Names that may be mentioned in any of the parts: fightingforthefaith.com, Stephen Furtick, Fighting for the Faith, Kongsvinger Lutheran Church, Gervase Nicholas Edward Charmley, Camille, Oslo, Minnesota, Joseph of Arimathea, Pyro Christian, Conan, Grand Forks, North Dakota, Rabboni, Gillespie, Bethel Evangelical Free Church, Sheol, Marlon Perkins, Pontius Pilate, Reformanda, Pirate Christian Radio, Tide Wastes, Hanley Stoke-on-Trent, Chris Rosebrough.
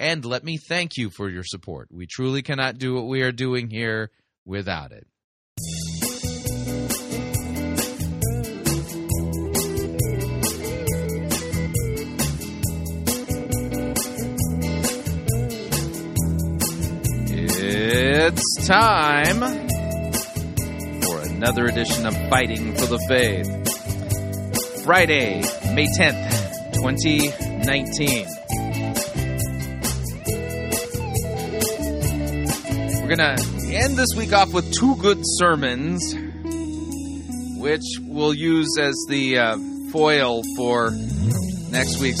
And let me thank you for your support. We truly cannot do what we are doing here without it. It's time for another edition of Fighting for the Faith. Friday, May 10th, 2019. We're going to end this week off with two good sermons, which we'll use as the foil for next week's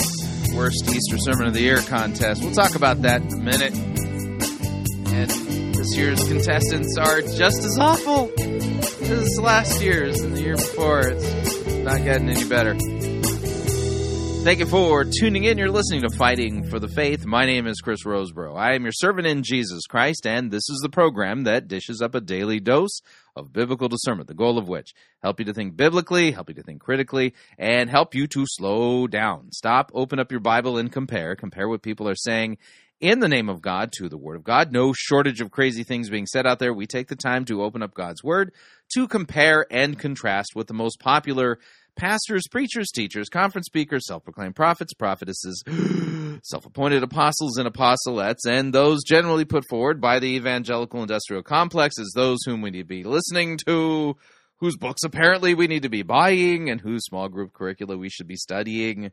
Worst Easter Sermon of the Year contest. We'll talk about that in a minute. And this year's contestants are just as awful as last year's and the year before. It's not getting any better. Thank you for tuning in. You're listening to Fighting for the Faith. My name is Chris Rosebrough. I am your servant in Jesus Christ, and this is the program that dishes up a daily dose of biblical discernment, the goal of which help you to think biblically, help you to think critically, and help you to slow down. Stop, open up your Bible, and compare. Compare what people are saying in the name of God to the Word of God. No shortage of crazy things being said out there. We take the time to open up God's Word to compare and contrast with the most popular pastors, preachers, teachers, conference speakers, self-proclaimed prophets, prophetesses, self-appointed apostles and apostolates, and those generally put forward by the evangelical industrial complex as those whom we need to be listening to, whose books apparently we need to be buying, and whose small group curricula we should be studying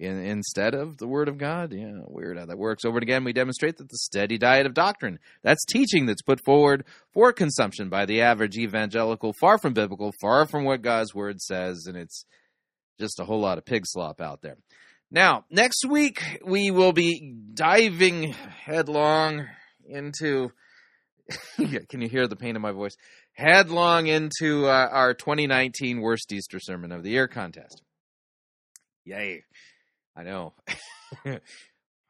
instead of the Word of God. Yeah, weird how that works. Over and again, we demonstrate that the steady diet of doctrine, that's teaching that's put forward for consumption by the average evangelical, far from biblical, far from what God's Word says, and it's just a whole lot of pig slop out there. Now, next week, we will be diving headlong into... Can you hear the pain in my voice? Headlong into our 2019 Worst Easter Sermon of the Year contest. Yay. I know.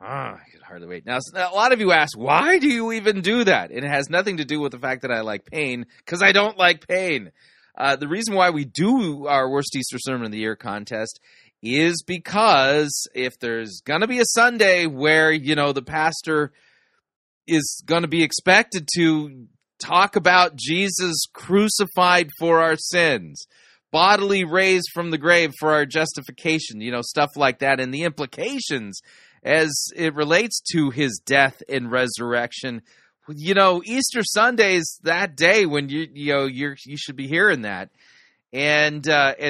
I could hardly wait. Now, a lot of you ask, why do you even do that? It has nothing to do with the fact that I like pain, because I don't like pain. The reason why we do our Worst Easter Sermon of the Year contest is because if there's going to be a Sunday where, you know, the pastor is going to be expected to talk about Jesus crucified for our sins, bodily raised from the grave for our justification, you know, stuff like that, and the implications as it relates to his death and resurrection. You know, Easter Sunday is that day when you should be hearing that, and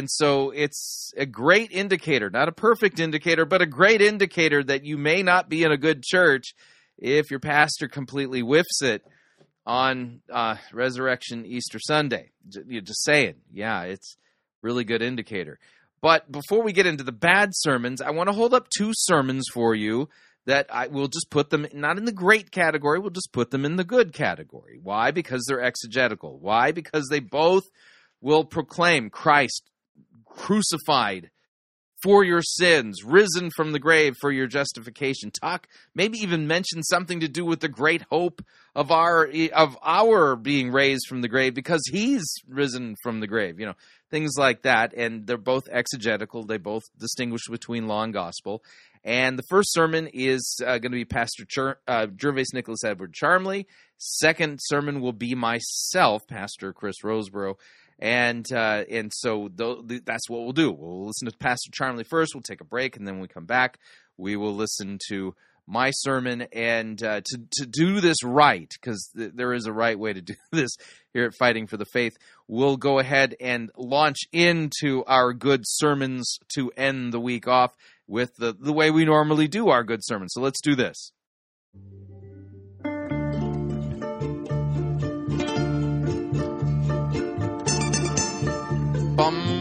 so it's a great indicator, not a perfect indicator, but a great indicator that you may not be in a good church if your pastor completely whiffs it on Resurrection Easter Sunday. Just saying, yeah, it's really good indicator. But before we get into the bad sermons, I want to hold up two sermons for you that I will just put them not in the great category, we'll just put them in the good category. Why? Because they're exegetical. Why? Because they both will proclaim Christ crucified for your sins, risen from the grave for your justification. Talk, maybe even mention something to do with the great hope of our being raised from the grave because he's risen from the grave, you know, things like that. And they're both exegetical. They both distinguish between law and gospel. And the first sermon is going to be Pastor Gervase Nicholas Edward Charmley. Second sermon will be myself, Pastor Chris Rosebrough. And so that's what we'll do. We'll listen to Pastor Charmley first. We'll take a break, and then when we come back, we will listen to my sermon. And to do this right, because there is a right way to do this here at Fighting for the Faith, we'll go ahead and launch into our good sermons to end the week off with the way we normally do our good sermons. So let's do this.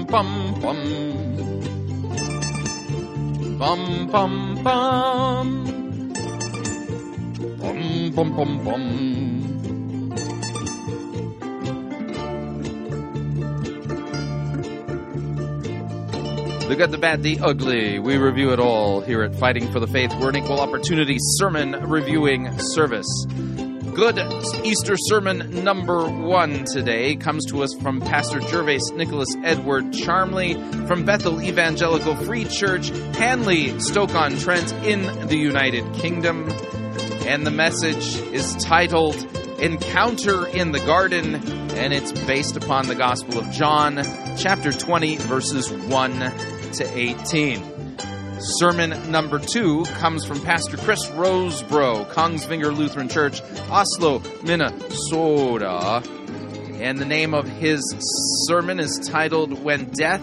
bum bum bum bum bum bum bum bum bum. The good, the bad, the ugly. We review it all here at Fighting for the Faith. We're an equal opportunity sermon reviewing service. Good Easter sermon number 1 today comes to us from Pastor Gervase Nicholas Edward Charmley from Bethel Evangelical Free Church, Hanley, Stoke-on-Trent in the United Kingdom. And the message is titled Encounter in the Garden, and it's based upon the Gospel of John, chapter 20, verses 1 to 18. Sermon number 2 comes from Pastor Chris Rosebrough, Kongsvinger Lutheran Church, Oslo, Minnesota. And the name of his sermon is titled When Death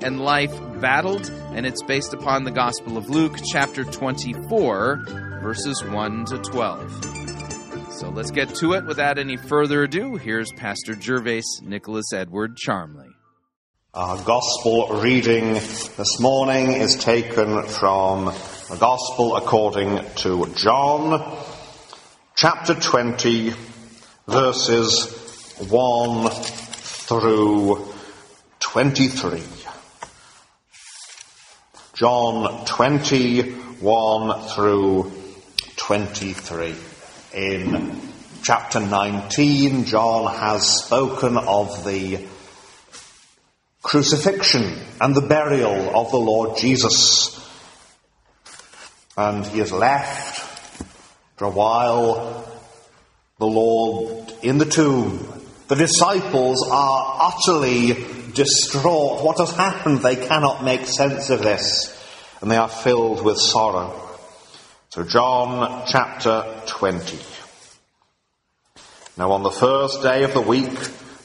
and Life Battled, and it's based upon the Gospel of Luke, chapter 24, verses 1 to 12. So let's get to it. Without any further ado, here's Pastor Gervase Nicholas Edward Charmley. Our Gospel reading this morning is taken from the Gospel according to John, chapter 20, verses 1 through 23. John 21 through 23. In chapter 19, John has spoken of the crucifixion and the burial of the Lord Jesus. And he is left for a while, the Lord in the tomb. The disciples are utterly distraught. What has happened? They cannot make sense of this, and they are filled with sorrow. So John chapter 20. Now on the first day of the week,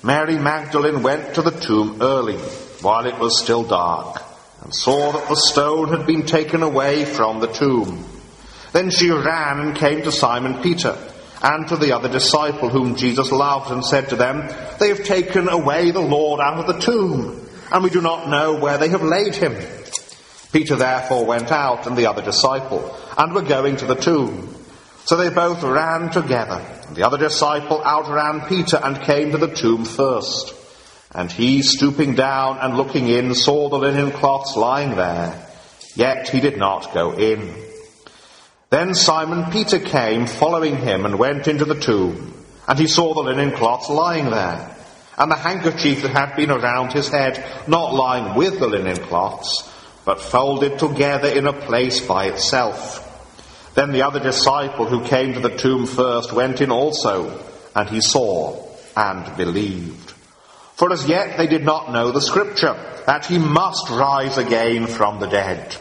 Mary Magdalene went to the tomb early, while it was still dark, and saw that the stone had been taken away from the tomb. Then she ran and came to Simon Peter, and to the other disciple whom Jesus loved, and said to them, "They have taken away the Lord out of the tomb, and we do not know where they have laid him." Peter therefore went out, and the other disciple, and were going to the tomb. So they both ran together, and the other disciple outran Peter and came to the tomb first. And he, stooping down and looking in, saw the linen cloths lying there, yet he did not go in. Then Simon Peter came, following him, and went into the tomb. And he saw the linen cloths lying there, and the handkerchief that had been around his head, not lying with the linen cloths, but folded together in a place by itself. Then the other disciple who came to the tomb first went in also, and he saw and believed. For as yet they did not know the Scripture, that he must rise again from the dead.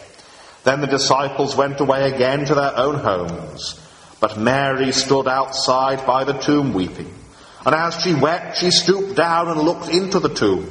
Then the disciples went away again to their own homes. But Mary stood outside by the tomb weeping, and as she wept she stooped down and looked into the tomb.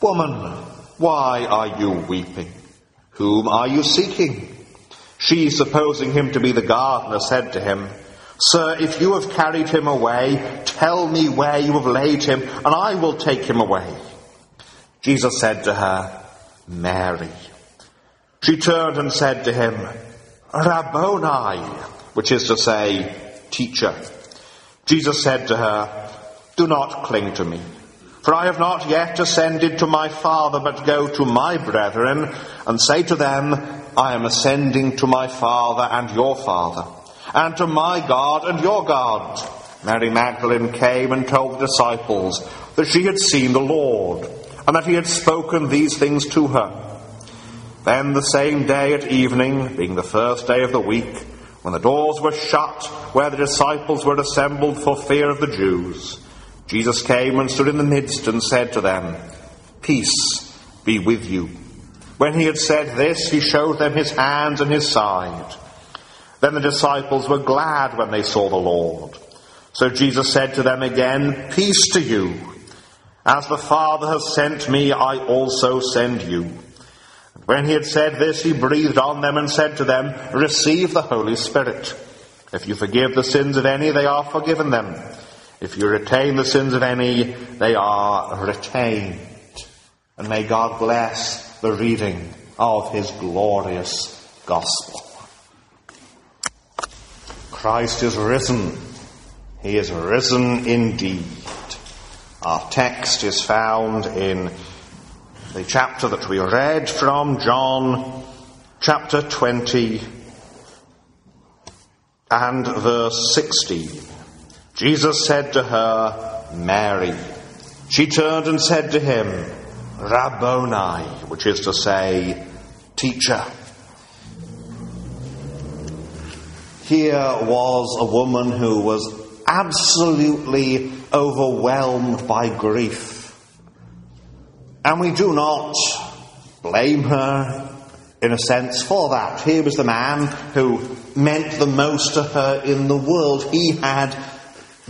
"Woman, why are you weeping? Whom are you seeking?" She, supposing him to be the gardener, said to him, "Sir, if you have carried him away, tell me where you have laid him, and I will take him away." Jesus said to her, "Mary." She turned and said to him, "Rabboni," which is to say, teacher. Jesus said to her, "Do not cling to me, for I have not yet ascended to my Father, but go to my brethren and say to them, I am ascending to my Father and your Father, and to my God and your God." Mary Magdalene came and told the disciples that she had seen the Lord, and that he had spoken these things to her. Then the same day at evening, being the first day of the week, when the doors were shut where the disciples were assembled for fear of the Jews, Jesus came and stood in the midst and said to them, "Peace be with you. When he had said this, he showed them his hands and his side. Then the disciples were glad when they saw the Lord. So Jesus said to them again, Peace to you. As the Father has sent me, I also send you. When he had said this, he breathed on them and said to them, Receive the Holy Spirit. If you forgive the sins of any, they are forgiven them. If you retain the sins of any, they are retained. And may God bless the reading of his glorious gospel. Christ is risen. He is risen indeed. Our text is found in the chapter that we read from, John chapter 20 and verse 16. Jesus said to her, Mary. She turned and said to him, Rabboni, which is to say, teacher. Here was a woman who was absolutely overwhelmed by grief. And we do not blame her, in a sense, for that. Here was the man who meant the most to her in the world. He had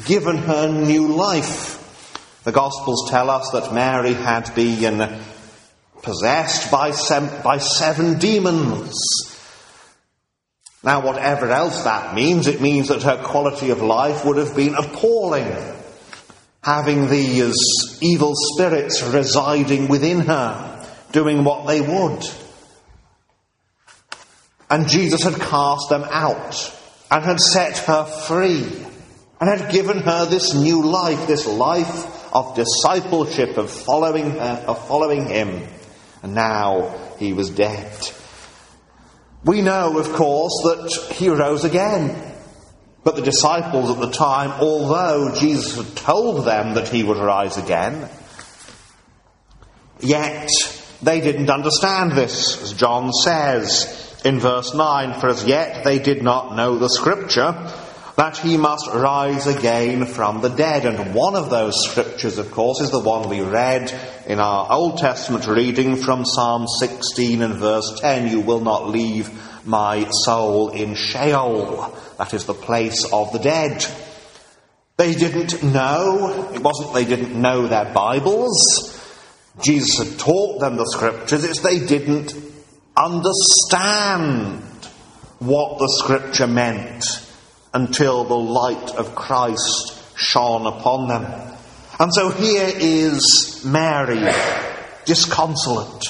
given her new life. The Gospels tell us that Mary had been possessed by seven demons. Now, whatever else that means, it means that her quality of life would have been appalling, having these evil spirits residing within her, doing what they would. And Jesus had cast them out, and had set her free, and had given her this new life, this life of discipleship, of following her, of following him. And now he was dead. We know, of course, that he rose again. But the disciples at the time, although Jesus had told them that he would rise again, yet they didn't understand this, as John says in verse 9, For as yet they did not know the scripture, that he must rise again from the dead. And one of those scriptures, of course, is the one we read in our Old Testament reading from Psalm 16 and verse 10, You will not leave my soul in Sheol. That is the place of the dead. They didn't know. It wasn't they didn't know their Bibles. Jesus had taught them the scriptures. It's they didn't understand what the scripture meant until the light of Christ shone upon them. And so here is Mary, disconsolate.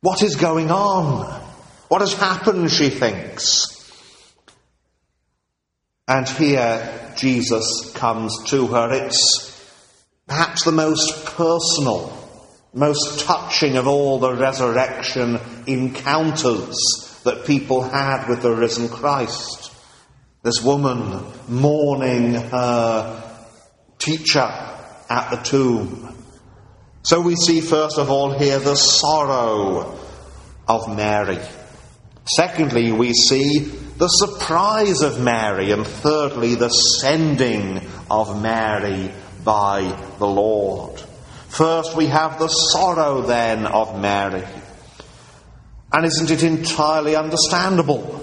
What is going on? What has happened, she thinks. And here Jesus comes to her. It's perhaps the most personal, most touching of all the resurrection encounters that people had with the risen Christ. This woman mourning her teacher at the tomb. So we see first of all here the sorrow of Mary. Secondly, we see the surprise of Mary. And thirdly, the sending of Mary by the Lord. First, we have the sorrow then of Mary. And isn't it entirely understandable?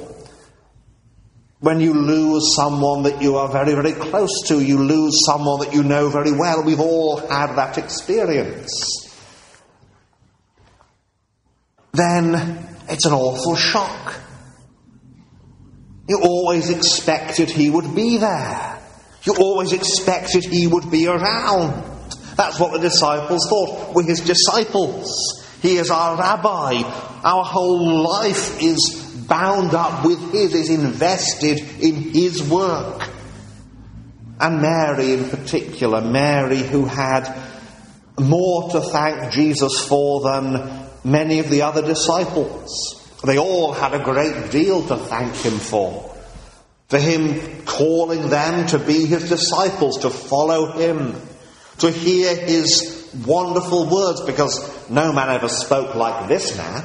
When you lose someone that you are very, very close to, you lose someone that you know very well. We've all had that experience. Then it's an awful shock. You always expected he would be there. You always expected he would be around. That's what the disciples thought. We're his disciples. He is our rabbi. Our whole life is bound up with his, is invested in his work. And Mary in particular, Mary who had more to thank Jesus for than many of the other disciples. They all had a great deal to thank him for. For him calling them to be his disciples, to follow him, to hear his wonderful words, because no man ever spoke like this man.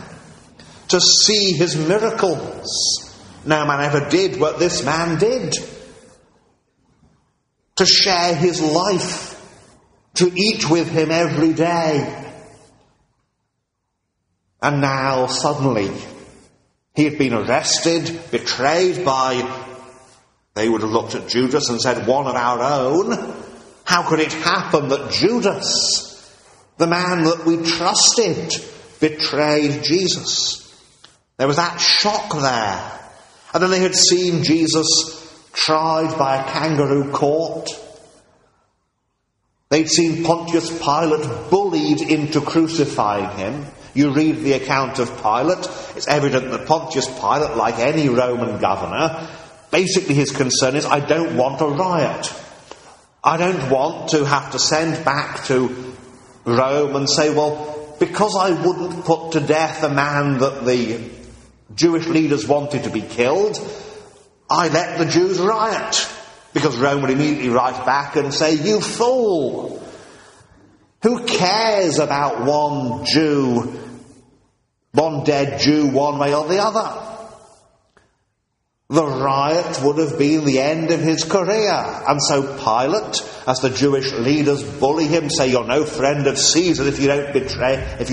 To see his miracles. No man ever did what this man did. To share his life. To eat with him every day. And now, suddenly, he had been arrested, betrayed by... They would have looked at Judas and said, one of our own. How could it happen that Judas, the man that we trusted, betrayed Jesus? There was that shock there. And then they had seen Jesus tried by a kangaroo court. They'd seen Pontius Pilate bullied into crucifying him. You read the account of Pilate. It's evident that Pontius Pilate, like any Roman governor, basically his concern is, I don't want a riot. I don't want to have to send back to Rome and say, well, because I wouldn't put to death a man that the Jewish leaders wanted to be killed, I let the Jews riot. Because Rome would immediately write back and say, you fool! Who cares about one Jew, one dead Jew, one way or the other? The riot would have been the end of his career. And so Pilate, as the Jewish leaders bully him, say, you're no friend of Caesar if you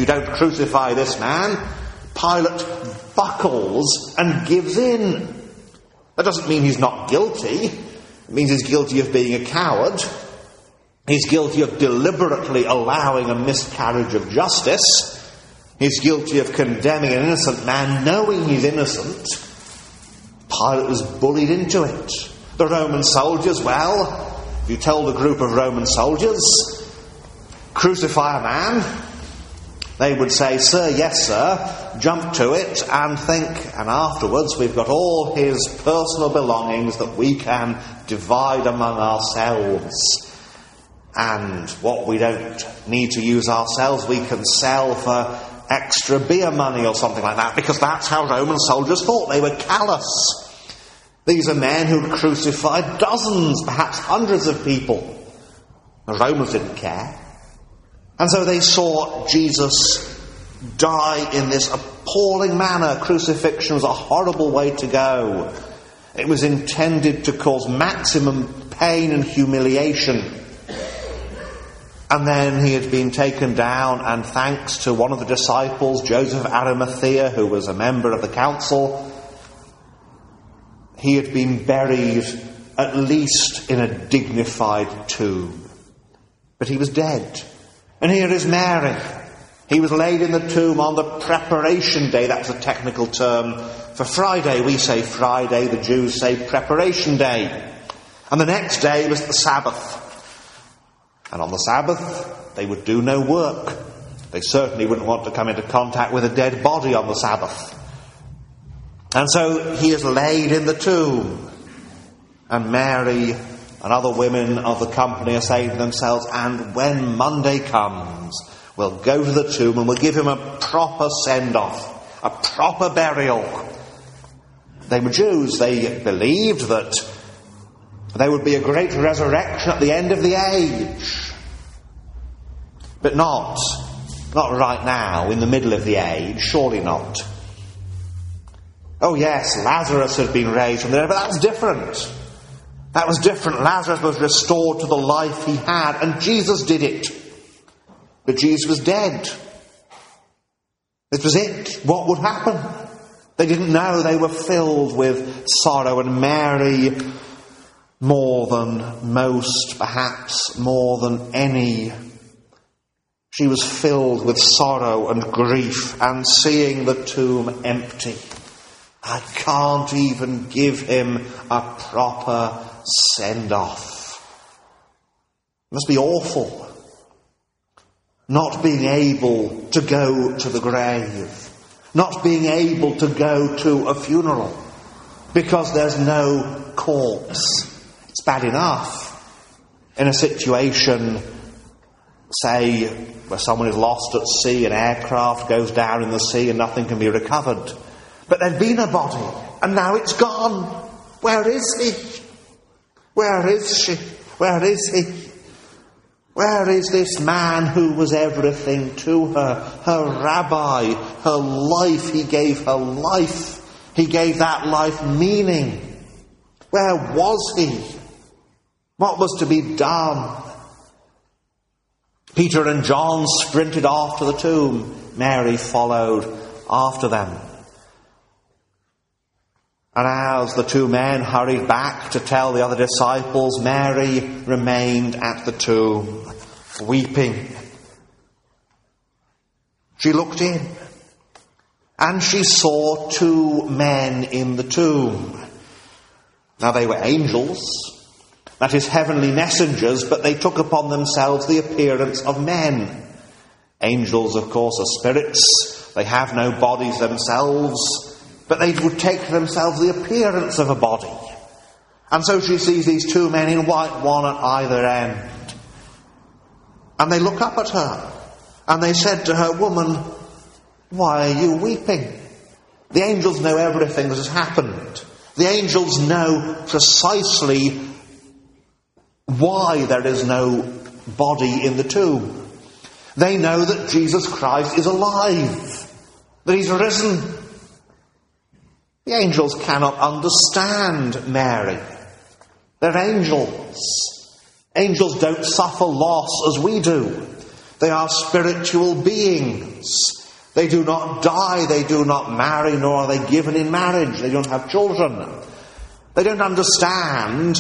don't crucify this man, Pilate buckles and gives in. That doesn't mean he's not guilty. It means he's guilty of being a coward. He's guilty of deliberately allowing a miscarriage of justice. He's guilty of condemning an innocent man knowing he's innocent. Pilate was bullied into it. The Roman soldiers, well, if you told a group of Roman soldiers, crucify a man, they would say, sir, yes, sir, jump to it and think, and afterwards we've got all his personal belongings that we can divide among ourselves. And what we don't need to use ourselves, we can sell for extra beer money or something like that, because that's how Roman soldiers thought. They were callous. These are men who crucified dozens, perhaps hundreds of people. The Romans didn't care. And so they saw Jesus die in this appalling manner. Crucifixion was a horrible way to go. It was intended to cause maximum pain and humiliation. And then he had been taken down, and thanks to one of the disciples, Joseph of Arimathea, who was a member of the council, he had been buried at least in a dignified tomb. But he was dead. And here is Mary. He was laid in the tomb on the preparation day. That's a technical term for Friday. We say Friday, the Jews say preparation day. And the next day was the Sabbath. And on the Sabbath, they would do no work. They certainly wouldn't want to come into contact with a dead body on the Sabbath. And so he is laid in the tomb. And Mary and other women of the company are saying to themselves, and when Monday comes, we'll go to the tomb and we'll give him a proper send-off, a proper burial. They were Jews. They believed that there would be a great resurrection at the end of the age. But not right now, in the middle of the age, surely not. Oh yes, Lazarus had been raised from the dead, but that was different. That was different. Lazarus was restored to the life he had, and Jesus did it. But Jesus was dead. This was it. What would happen? They didn't know. They were filled with sorrow, and Mary, more than most, perhaps more than any, she was filled with sorrow and grief, and seeing the tomb empty, I can't even give him a proper send-off. It must be awful, not being able to go to the grave, not being able to go to a funeral, because there's no corpse. It's bad enough in a situation, say, where someone is lost at sea, an aircraft goes down in the sea and nothing can be recovered. But there'd been a body, and now it's gone. Where is he? Where is she? Where is he? Where is this man who was everything to her? Her rabbi, her life. He gave her life. He gave that life meaning. Where was he? What was to be done? Peter and John sprinted off to the tomb. Mary followed after them. And as the two men hurried back to tell the other disciples, Mary remained at the tomb, weeping. She looked in, and she saw two men in the tomb. Now they were angels, that is, heavenly messengers, but they took upon themselves the appearance of men. Angels, of course, are spirits. They have no bodies themselves, but they would take themselves the appearance of a body. And so she sees these two men in white, one at either end. And they look up at her, and they said to her, "Woman, why are you weeping?" The angels know everything that has happened. The angels know precisely why there is no body in the tomb. They know that Jesus Christ is alive, that he's risen. The angels cannot understand Mary. They're angels. Angels don't suffer loss as we do. They are spiritual beings. They do not die, they do not marry, nor are they given in marriage. They don't have children. They don't understand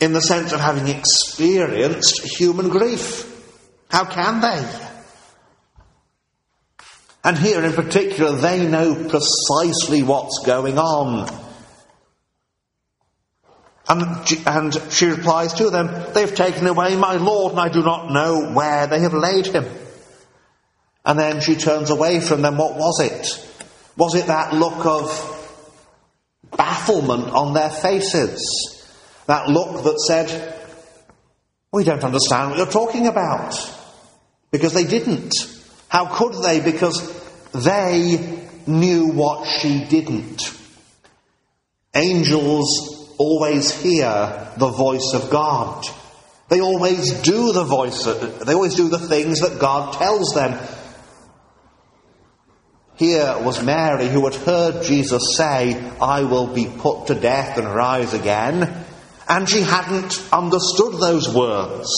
in the sense of having experienced human grief. How can they? And here in particular, they know precisely what's going on. And she replies to them, "They've taken away my Lord, and I do not know where they have laid him." And then she turns away from them. What was it? Was it that look of bafflement on their faces? That look that said, "We don't understand what you're talking about." Because they didn't. How could they? Because they knew what she didn't. Angels always hear the voice of God. They always do the voice. They always do the things that God tells them. Here was Mary, who had heard Jesus say, "I will be put to death and rise again." And she hadn't understood those words.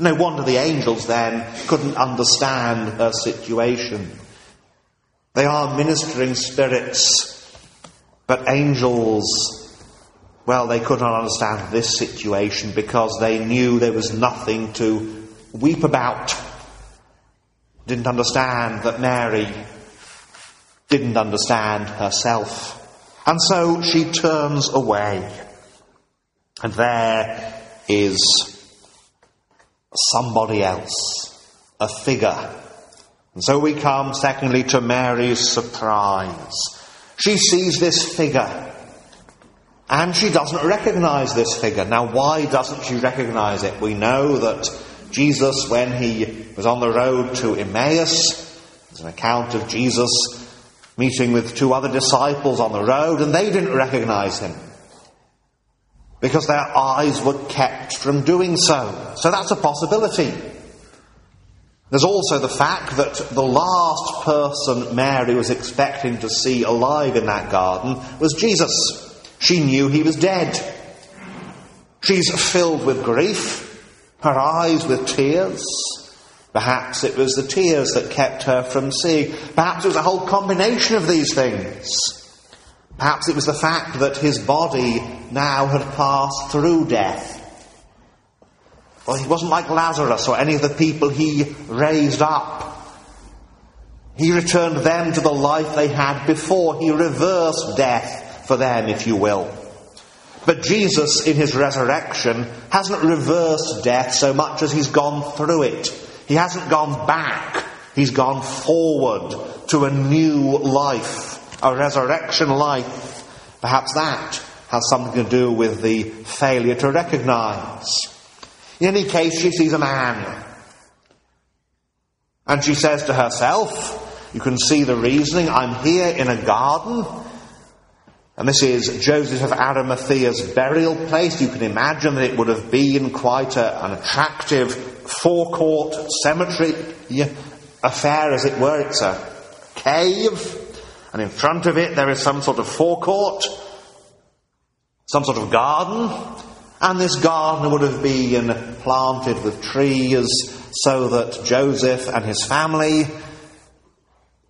No wonder the angels then couldn't understand her situation. They are ministering spirits. But angels, well, they could not understand this situation because they knew there was nothing to weep about. Didn't understand that Mary didn't understand herself. And so she turns away. And there is somebody else, a figure. And so we come, secondly, to Mary's surprise. She sees this figure, and she doesn't recognize this figure. Now, why doesn't she recognize it? We know that Jesus, when he was on the road to Emmaus, there's an account of Jesus meeting with two other disciples on the road, and they didn't recognize him because their eyes were kept from doing so. So that's a possibility. There's also the fact that the last person Mary was expecting to see alive in that garden was Jesus. She knew he was dead. She's filled with grief, her eyes with tears. Perhaps it was the tears that kept her from seeing. Perhaps it was a whole combination of these things. Perhaps it was the fact that his body now had passed through death. Well, he wasn't like Lazarus or any of the people he raised up. He returned them to the life they had before. He reversed death for them, if you will. But Jesus, in his resurrection, hasn't reversed death so much as he's gone through it. He hasn't gone back, he's gone forward to a new life, a resurrection life. Perhaps that has something to do with the failure to recognise. In any case, she sees a man. And she says to herself, you can see the reasoning, I'm here in a garden. And this is Joseph of Arimathea's burial place. You can imagine that it would have been quite an attractive forecourt cemetery affair, as it were. It's a cave, and in front of it there is some sort of forecourt, some sort of garden, and this garden would have been planted with trees so that Joseph and his family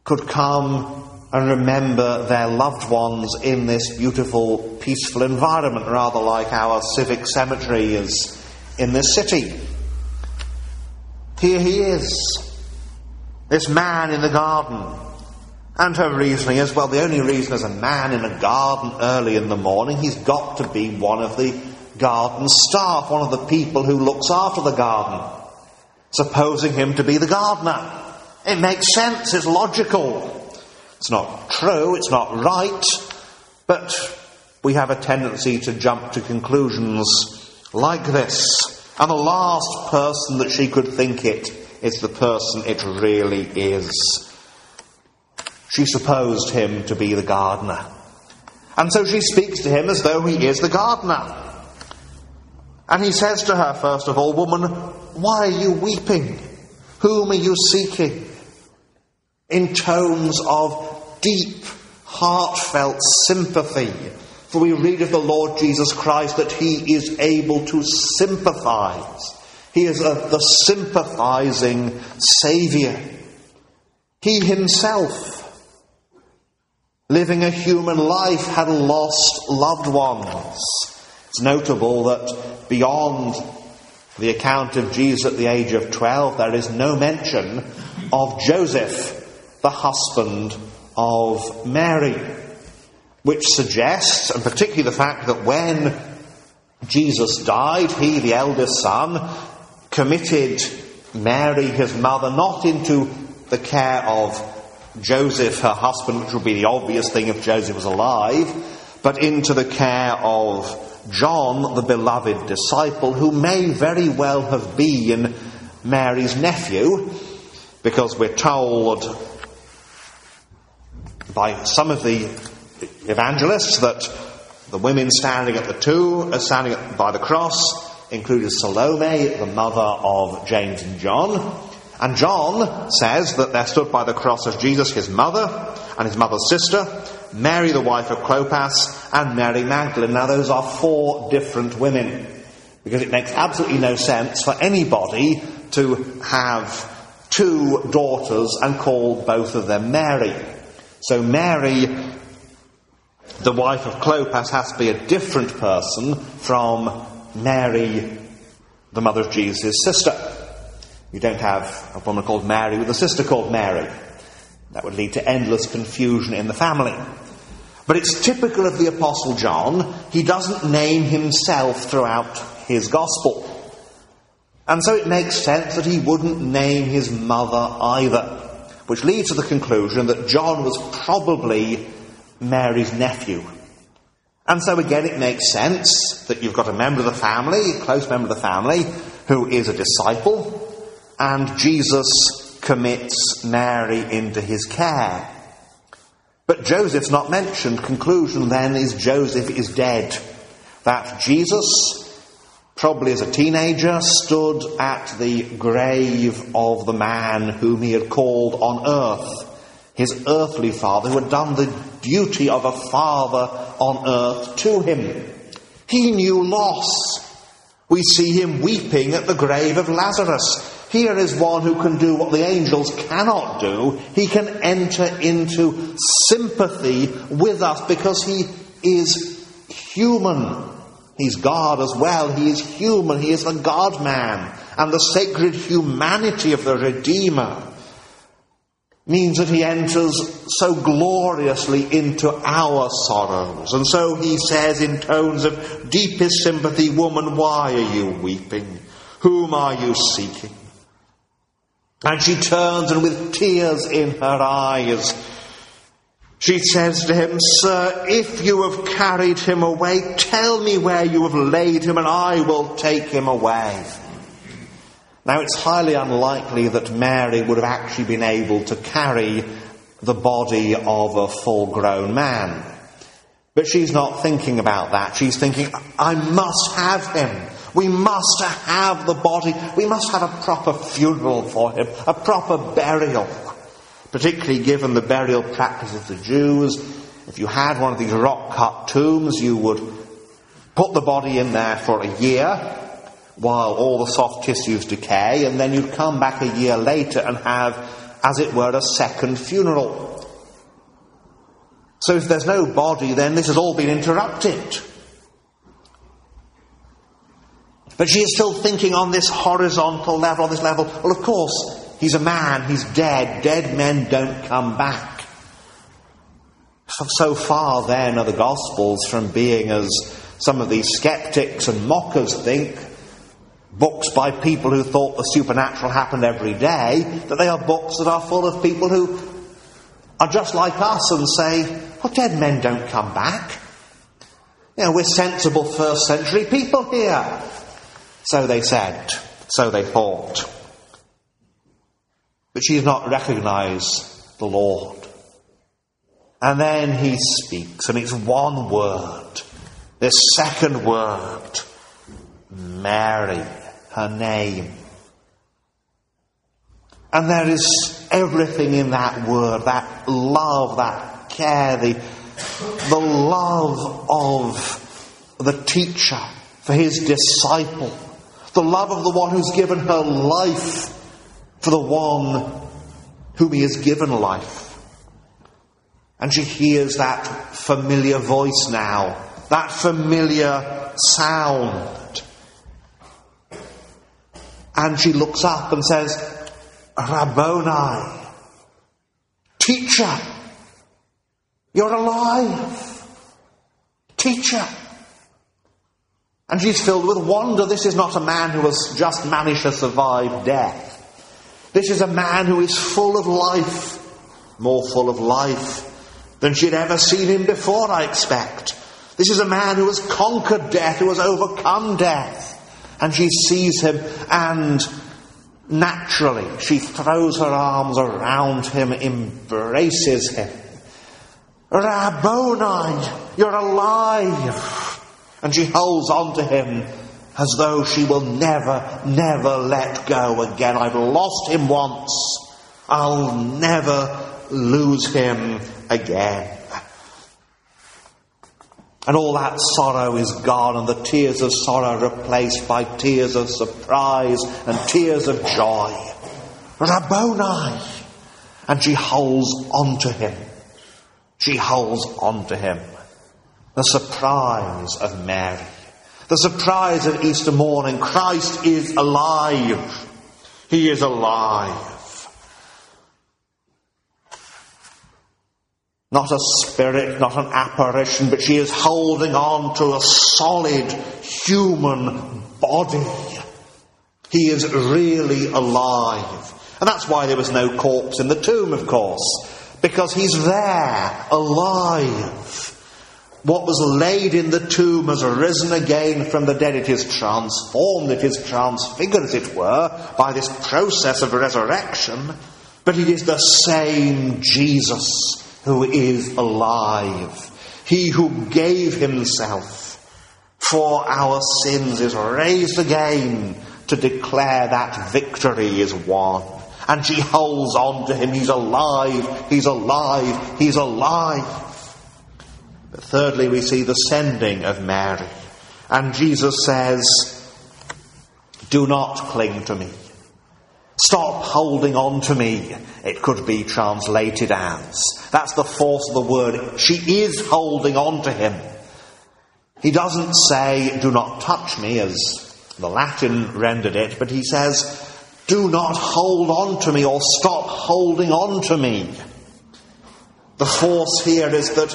could come and remember their loved ones in this beautiful, peaceful environment, rather like our civic cemetery is in this city. Here he is, this man in the garden. And her reasoning is, well, the only reason there's a man in a garden early in the morning, he's got to be one of the garden staff, one of the people who looks after the garden, supposing him to be the gardener. It makes sense, it's logical. It's not true, it's not right, but we have a tendency to jump to conclusions like this. And the last person that she could think it is the person it really is. She supposed him to be the gardener. And so she speaks to him as though he is the gardener. And he says to her, first of all, "Woman, why are you weeping? Whom are you seeking?" In tones of deep, heartfelt sympathy. For we read of the Lord Jesus Christ that he is able to sympathize. He is the sympathizing Saviour. He himself, living a human life, had lost loved ones. It's notable that beyond the account of Jesus at the age of 12, there is no mention of Joseph, the husband of Mary, which suggests, and particularly the fact that when Jesus died, he, the eldest son, committed Mary, his mother, not into the care of Joseph, her husband, which would be the obvious thing if Joseph was alive, but into the care of John, the beloved disciple, who may very well have been Mary's nephew, because we're told by some of the evangelists that the women standing at the tomb, standing by the cross, included Salome, the mother of James and John. And John says that there stood by the cross as Jesus, his mother, and his mother's sister, Mary, the wife of Clopas, and Mary Magdalene. Now those are four different women, because it makes absolutely no sense for anybody to have two daughters and call both of them Mary. So Mary, the wife of Clopas, has to be a different person from Mary, the mother of Jesus' sister. You don't have a woman called Mary with a sister called Mary. That would lead to endless confusion in the family. But it's typical of the Apostle John. He doesn't name himself throughout his Gospel. And so it makes sense that he wouldn't name his mother either, which leads to the conclusion that John was probably Mary's nephew. And so again it makes sense that you've got a member of the family, a close member of the family, who is a disciple, and Jesus commits Mary into his care. But Joseph's not mentioned. Conclusion then is Joseph is dead. That Jesus, probably as a teenager, stood at the grave of the man whom he had called on earth, his earthly father, who had done the duty of a father on earth to him. He knew loss. We see him weeping at the grave of Lazarus. Here is one who can do what the angels cannot do. He can enter into sympathy with us because he is human. He's God as well. He is human. He is the God-man. And the sacred humanity of the Redeemer means that he enters so gloriously into our sorrows. And so he says in tones of deepest sympathy, "Woman, why are you weeping? Whom are you seeking?" And she turns, and with tears in her eyes, she says to him, "Sir, if you have carried him away, tell me where you have laid him, and I will take him away." Now, it's highly unlikely that Mary would have actually been able to carry the body of a full-grown man. But she's not thinking about that. She's thinking, I must have him. We must have the body. We must have a proper funeral for him, a proper burial. Particularly given the burial practice of the Jews, if you had one of these rock-cut tombs, you would put the body in there for a year while all the soft tissues decay, and then you'd come back a year later and have, as it were, a second funeral. So if there's no body, then this has all been interrupted. But she is still thinking on this horizontal level, on this level. Well, of course, he's a man, he's dead. Dead men don't come back. So far, then, are the Gospels from being, as some of these skeptics and mockers think, books by people who thought the supernatural happened every day, that they are books that are full of people who are just like us and say, well, dead men don't come back. You know, we're sensible first century people here. So they said, so they thought. But she does not recognise the Lord. And then he speaks, and it's one word. This second word, Mary, her name. And there is everything in that word, that love, that care, the love of the teacher for his disciple, the love of the one who's given her life for the one whom he has given life. And she hears that familiar voice now, that familiar sound. And she looks up and says, Rabboni, teacher, you're alive, teacher. And she's filled with wonder. This is not a man who has just managed to survive death. This is a man who is full of life, more full of life than she'd ever seen him before, I expect. This is a man who has conquered death, who has overcome death. And she sees him, and naturally she throws her arms around him, embraces him. Rabboni, you're alive! And she holds on to him as though she will never, never let go again. I've lost him once. I'll never lose him again. And all that sorrow is gone, and the tears of sorrow replaced by tears of surprise and tears of joy. Rabboni! And she holds on to him. She holds on to him. The surprise of Mary. The surprise of Easter morning. Christ is alive. He is alive. Not a spirit, not an apparition, but she is holding on to a solid human body. He is really alive. And that's why there was no corpse in the tomb, of course. Because he's there, alive. What was laid in the tomb has risen again from the dead. It is transformed, it is transfigured, as it were, by this process of resurrection. But it is the same Jesus who is alive. He who gave himself for our sins is raised again to declare that victory is won. And she holds on to him. He's alive, he's alive, he's alive. But thirdly, we see the sending of Mary. And Jesus says, do not cling to me. Stop holding on to me, it could be translated as. That's the force of the word. She is holding on to him. He doesn't say, do not touch me, as the Latin rendered it, but he says, do not hold on to me, or stop holding on to me. The force here is that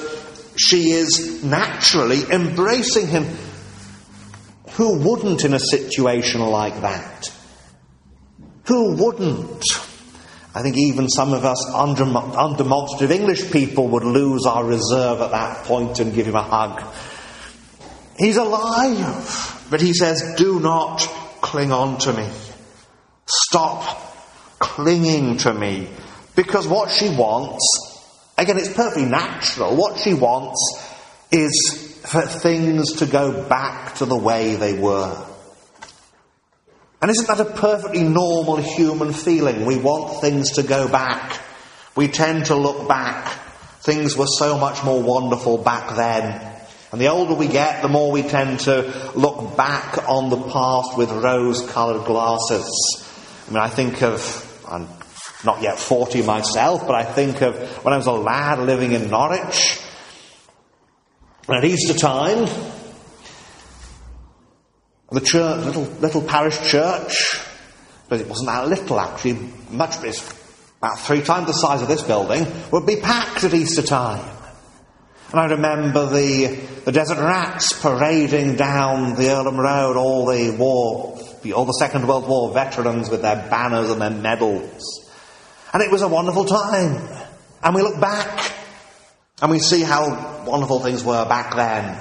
she is naturally embracing him. Who wouldn't in a situation like that? Who wouldn't? I think even some of us undemonstrative English people would lose our reserve at that point and give him a hug. He's alive, but he says, do not cling on to me. Stop clinging to me. Because what she wants, again, it's perfectly natural, what she wants is for things to go back to the way they were. And isn't that a perfectly normal human feeling? We want things to go back. We tend to look back. Things were so much more wonderful back then. And the older we get, the more we tend to look back on the past with rose-coloured glasses. I mean, I think of, I'm not yet 40 myself, but I think of when I was a lad living in Norwich, At Easter time, the church, little parish church, but it wasn't that little actually, much, about 3 times the size of this building, would be packed at Easter time. And I remember the Desert Rats parading down the Earlham Road, all the Second World War veterans with their banners and their medals. And it was a wonderful time. And we look back and we see how wonderful things were back then.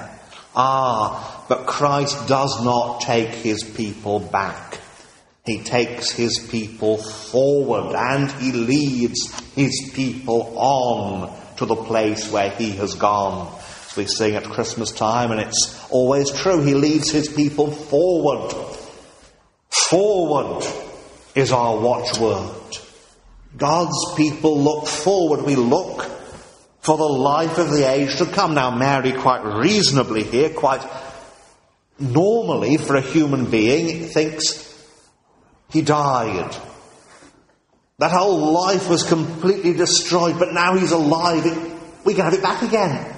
But Christ does not take his people back. He takes his people forward and he leads his people on to the place where he has gone. As we sing at Christmas time, and it's always true, he leads his people forward. Forward is our watchword. God's people look forward. We look for the life of the age to come. Now, Mary, quite reasonably here, quite normally for a human being, thinks he died. That whole life was completely destroyed, but now he's alive. We can have it back again.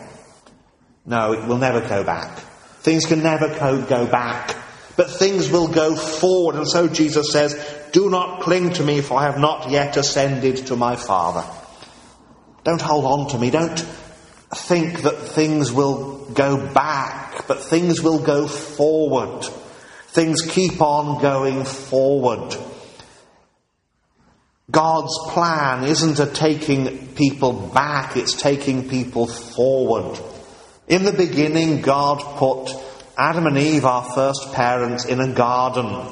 No, it will never go back. Things can never go back. But things will go forward. And so Jesus says, do not cling to me, for I have not yet ascended to my Father. Don't hold on to me. Don't think that things will go back, but things will go forward. Things keep on going forward. God's plan isn't a taking people back, it's taking people forward. In the beginning, God put Adam and Eve, our first parents, in a garden.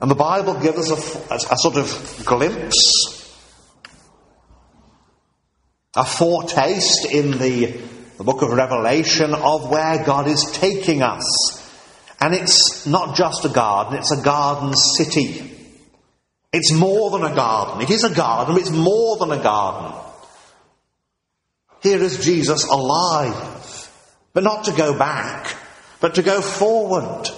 And the Bible gives us a sort of glimpse, a foretaste in the book of Revelation of where God is taking us. And it's not just a garden, it's a garden city. It's more than a garden. It is a garden, but it's more than a garden. Here is Jesus alive. But not to go back, but to go forward.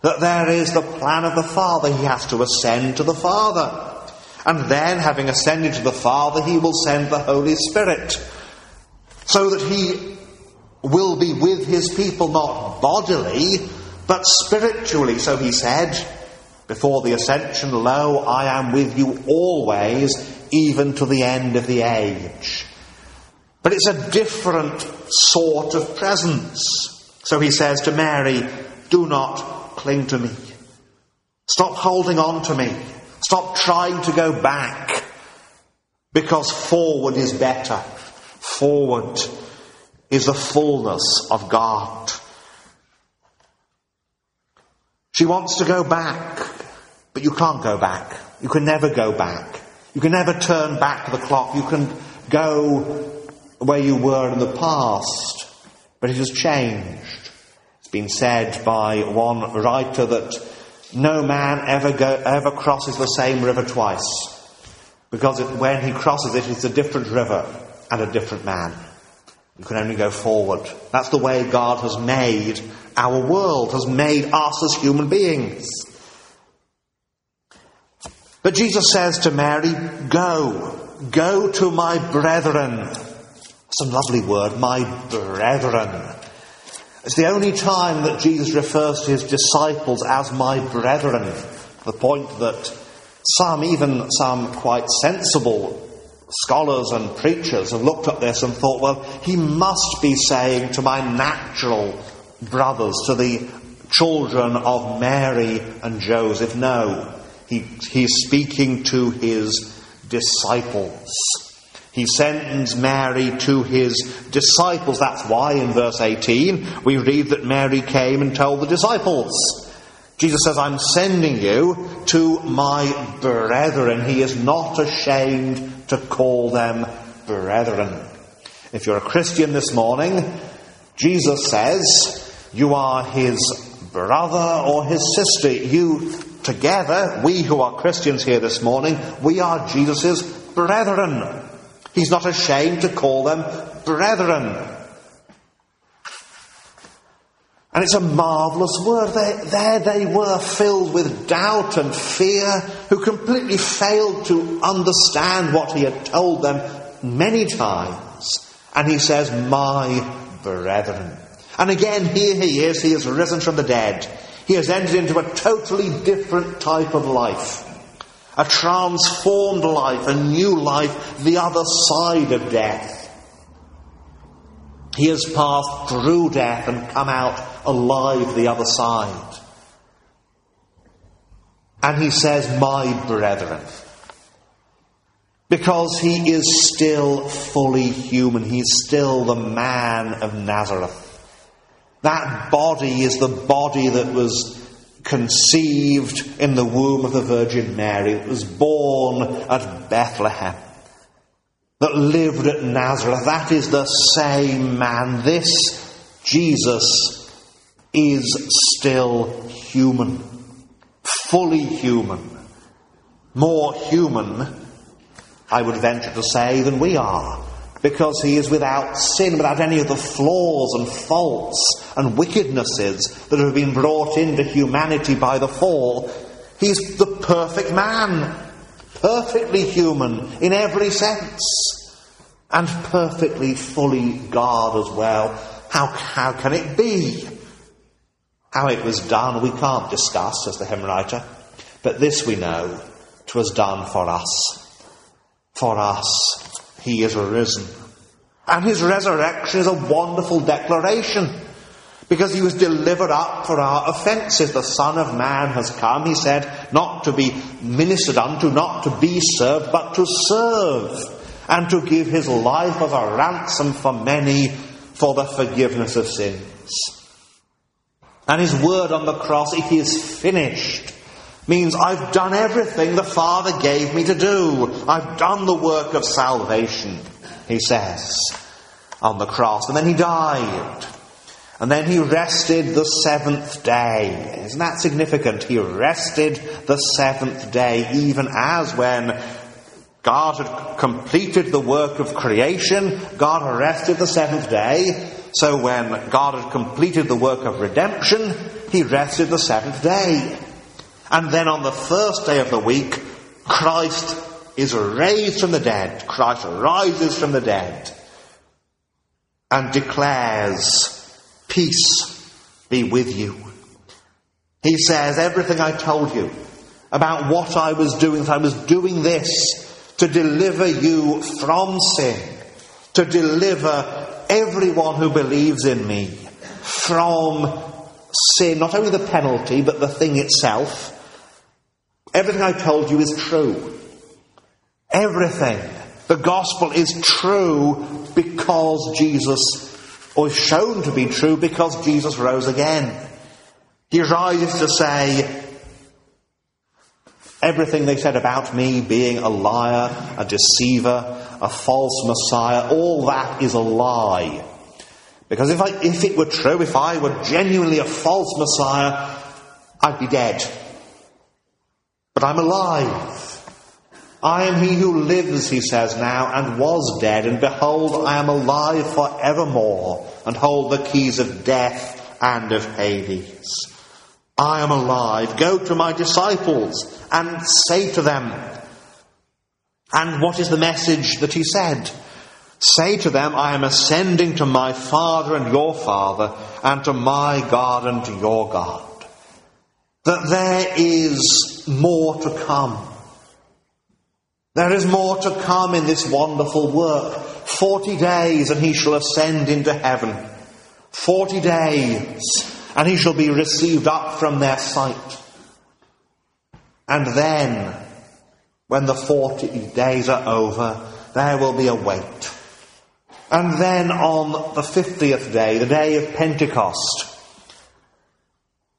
That there is the plan of the Father. He has to ascend to the Father. And then, having ascended to the Father, he will send the Holy Spirit. So that he will be with his people, not bodily, but spiritually. So he said, before the ascension, lo, I am with you always, even to the end of the age. But it's a different sort of presence. So he says to Mary, do not cling to me. Stop holding on to me. Stop trying to go back. Because forward is better. Forward is the fullness of God. She wants to go back, but you can't go back. You can never go back. You can never turn back the clock. You can go where you were in the past, but it has changed. It's been said by one writer that no man ever crosses the same river twice, because when he crosses it, it's a different river and a different man. You can only go forward. That's the way God has made our world, has made us as human beings. But Jesus says to Mary, go to my brethren. It's a lovely word, my brethren. It's the only time that Jesus refers to his disciples as my brethren, to the point that even some quite sensible scholars and preachers have looked at this and thought, well, he must be saying to my natural brothers, to the children of Mary and Joseph. No, he's speaking to his disciples. He sends Mary to his disciples. That's why in verse 18 we read that Mary came and told the disciples. Jesus says, I'm sending you to my brethren. He is not ashamed to call them brethren. If you're a Christian this morning, Jesus says, you are his brother or his sister. You together, we who are Christians here this morning, we are Jesus' brethren. He's not ashamed to call them brethren. And it's a marvellous word. There they were, filled with doubt and fear, who completely failed to understand what he had told them many times. And he says, my brethren. And again, here he is risen from the dead. He has entered into a totally different type of life. A transformed life, a new life, the other side of death. He has passed through death and come out alive the other side. And he says, my brethren. Because he is still fully human. He's still the man of Nazareth. That body is the body that was conceived in the womb of the Virgin Mary, that was born at Bethlehem, that lived at Nazareth. That is the same man. This Jesus is still human, fully human, more human, I would venture to say, than we are, because he is without sin, without any of the flaws and faults and wickednesses that have been brought into humanity by the fall. He's the perfect man, perfectly human in every sense, and perfectly fully God as well. How can it be? How it was done we can't discuss, says the hymn writer, but this we know, 'twas done for us. For us, he is arisen. And his resurrection is a wonderful declaration, because he was delivered up for our offences. The Son of Man has come, he said, not to be ministered unto, not to be served, but to serve, and to give his life as a ransom for many, for the forgiveness of sins. And his word on the cross, it is finished, means I've done everything the Father gave me to do. I've done the work of salvation, he says, on the cross. And then he died. And then he rested the seventh day. Isn't that significant? He rested the seventh day, even as when God had completed the work of creation, God rested the seventh day. So when God had completed the work of redemption, he rested the seventh day. And then on the first day of the week, Christ is raised from the dead. Christ rises from the dead and declares, peace be with you. He says, everything I told you about what I was doing this to deliver you from sin, to deliver everyone who believes in me from sin, not only the penalty, but the thing itself. Everything I told you is true. Everything. The gospel is true because Jesus, or is shown to be true because Jesus rose again. He rises to say, everything they said about me being a liar, a deceiver, a false messiah, all that is a lie. Because if it were true, if I were genuinely a false messiah, I'd be dead. But I'm alive. I am he who lives, he says now, and was dead, and behold, I am alive for evermore, and hold the keys of death and of Hades. I am alive. Go to my disciples and say to them. And what is the message that he said? Say to them, I am ascending to my Father and your Father, and to my God and to your God. That there is more to come. There is more to come in this wonderful work. 40 days, and he shall ascend into heaven. 40 days, and he shall be received up from their sight. And then, when the 40 days are over, there will be a wait. And then on the 50th day, the day of Pentecost,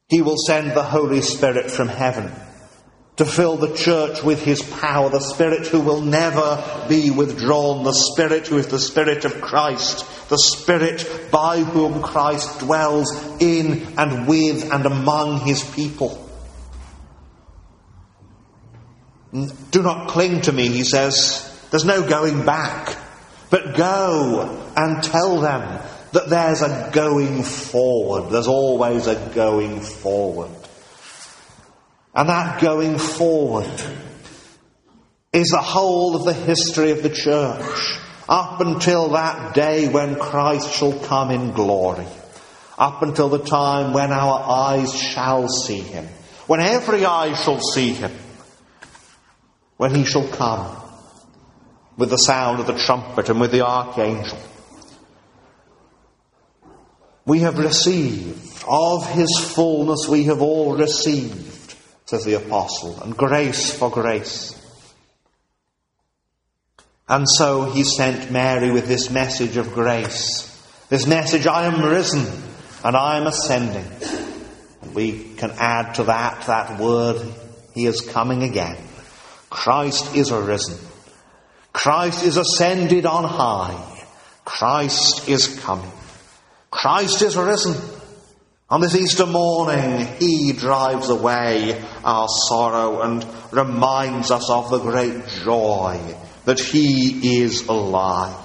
he will send the Holy Spirit from heaven to fill the church with his power, the Spirit who will never be withdrawn, the Spirit who is the Spirit of Christ, the Spirit by whom Christ dwells in and with and among his people. Do not cling to me, he says. There's no going back. But go and tell them that there's a going forward. There's always a going forward. And that going forward is the whole of the history of the church. up until that day when Christ shall come in glory, up until the time when our eyes shall see him, when every eye shall see him, when he shall come with the sound of the trumpet and with the archangel. We have received, of his fullness we have all received, says the apostle, and grace for grace. And so he sent Mary with this message of grace, this message, I am risen and I am ascending. And we can add to that word, he is coming again. Christ is arisen. Christ is ascended on high. Christ is coming. Christ is risen. On this Easter morning, he drives away our sorrow and reminds us of the great joy that he is alive.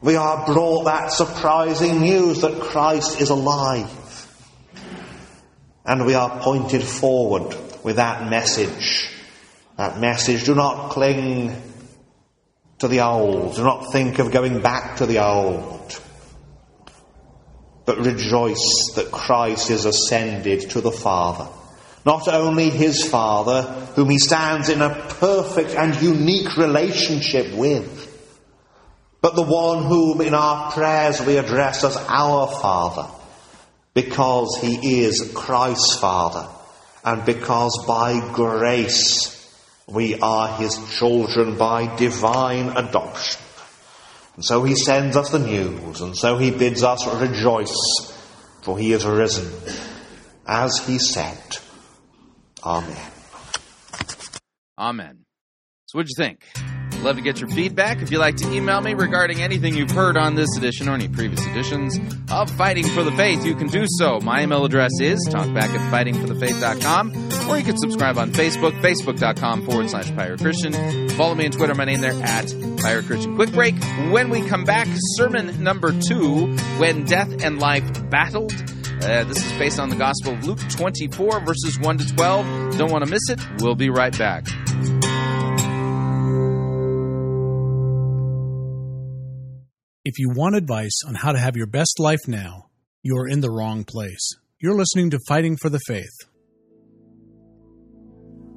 We are brought that surprising news that Christ is alive. And we are pointed forward with that message. That message, do not cling to the old. Do not think of going back to the old. But rejoice that Christ is ascended to the Father. Not only his Father, whom he stands in a perfect and unique relationship with, but the one whom in our prayers we address as our Father, because he is Christ's Father, and because by grace we are his children by divine adoption. And so he sends us the news, and so he bids us rejoice, for he is risen, as he said. Amen. Amen. So what'd you think? I'd love to get your feedback. If you'd like to email me regarding anything you've heard on this edition or any previous editions of Fighting for the Faith, you can do so. My email address is talkback@fightingforthefaith.com, or you can subscribe on Facebook, facebook.com/Pyro Christian. Follow me on Twitter, my name there, @Pyro Christian. Quick break. When we come back, sermon number 2, When Death and Life Battled. This is based on the Gospel of Luke 24, verses 1 to 12. Don't want to miss it. We'll be right back. If you want advice on how to have your best life now, you are in the wrong place. You're listening to Fighting for the Faith.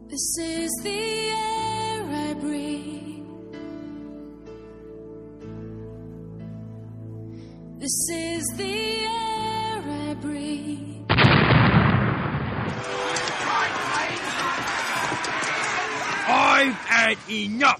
This is the air I breathe. This is the air. I've had enough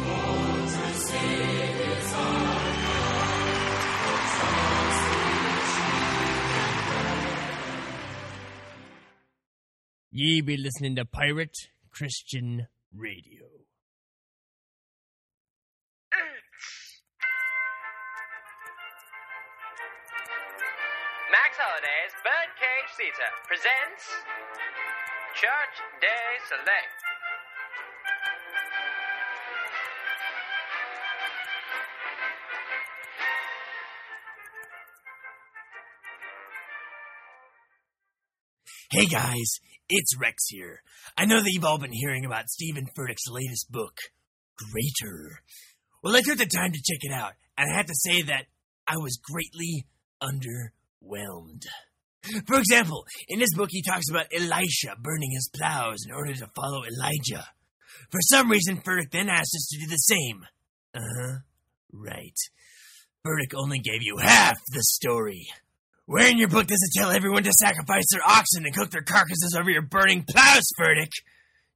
Ye be listening to Pirate Christian Radio. Max Holliday's Birdcage Theatre presents Church Day Select. Hey guys, it's Rex here. I know that you've all been hearing about Stephen Furtick's latest book, Greater. Well, I took the time to check it out, and I have to say that I was greatly underwhelmed. For example, in this book he talks about Elisha burning his plows in order to follow Elijah. For some reason, Furtick then asked us to do the same. Right. Furtick only gave you half the story. Where in your book does it tell everyone to sacrifice their oxen and cook their carcasses over your burning plows, Furtick?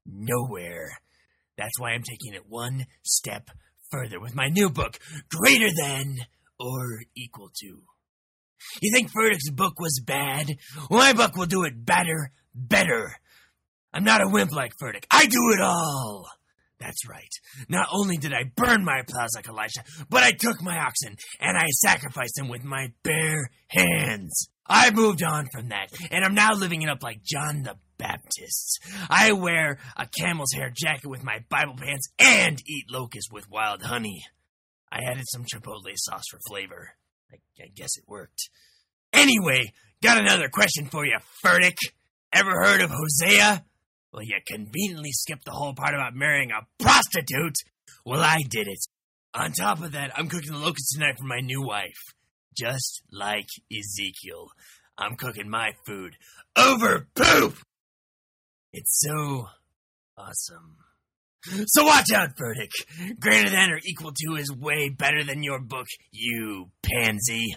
Nowhere. That's why I'm taking it one step further with my new book, Greater Than or Equal To. You think Furtick's book was bad? Well, my book will do it better. I'm not a wimp like Furtick. I do it all. That's right. Not only did I burn my plows like Elisha, but I took my oxen and I sacrificed them with my bare hands. I moved on from that, and I'm now living it up like John the Baptists. I wear a camel's hair jacket with my Bible pants and eat locusts with wild honey. I added some chipotle sauce for flavor. I guess it worked. Anyway, got another question for you, Furtick. Ever heard of Hosea? Well, you conveniently skipped the whole part about marrying a prostitute. Well, I did it. On top of that, I'm cooking the locusts tonight for my new wife. Just like Ezekiel, I'm cooking my food over poop. It's so awesome. So watch out, Furtick. Greater than or equal to is way better than your book, you pansy.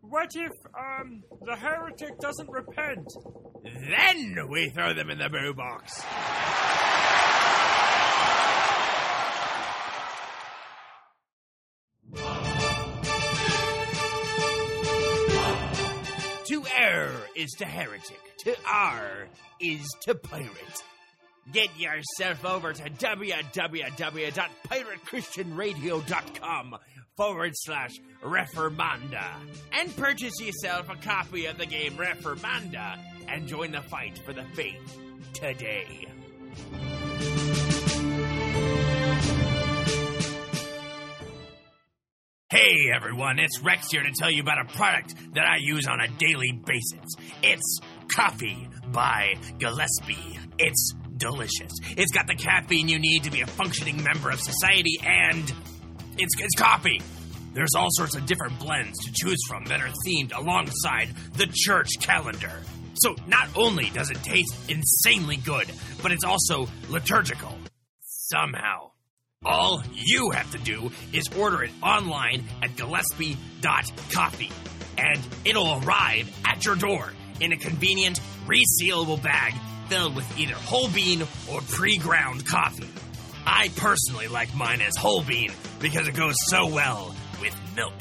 What if, the heretic doesn't repent? Then we throw them in the boo box. To err is to heretic. To R is to pirate. Get yourself over to www.piratechristianradio.com/Reformanda and purchase yourself a copy of the game Reformanda and join the fight for the faith today. Hey everyone, it's Rex here to tell you about a product that I use on a daily basis. It's coffee by Gillespie. It's delicious. It's got the caffeine you need to be a functioning member of society, and it's coffee. There's all sorts of different blends to choose from that are themed alongside the church calendar. So not only does it taste insanely good, but it's also liturgical. Somehow. All you have to do is order it online at Gillespie.coffee, and it'll arrive at your door in a convenient, resealable bag filled with either whole bean or pre-ground coffee. I personally like mine as whole bean because it goes so well with milk.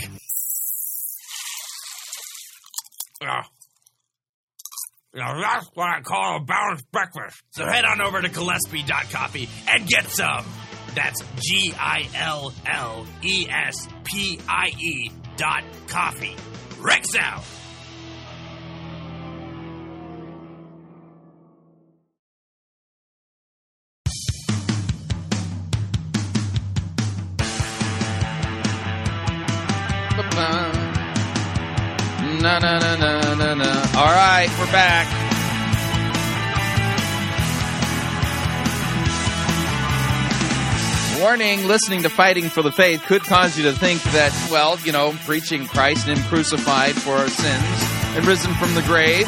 Now that's what I call a balanced breakfast. So head on over to Gillespie.coffee and get some. That's GILLESPIE.coffee. Rex out. All right, we're back. Warning, listening to Fighting for the Faith could cause you to think that, well, you know, preaching Christ and Him crucified for our sins and risen from the grave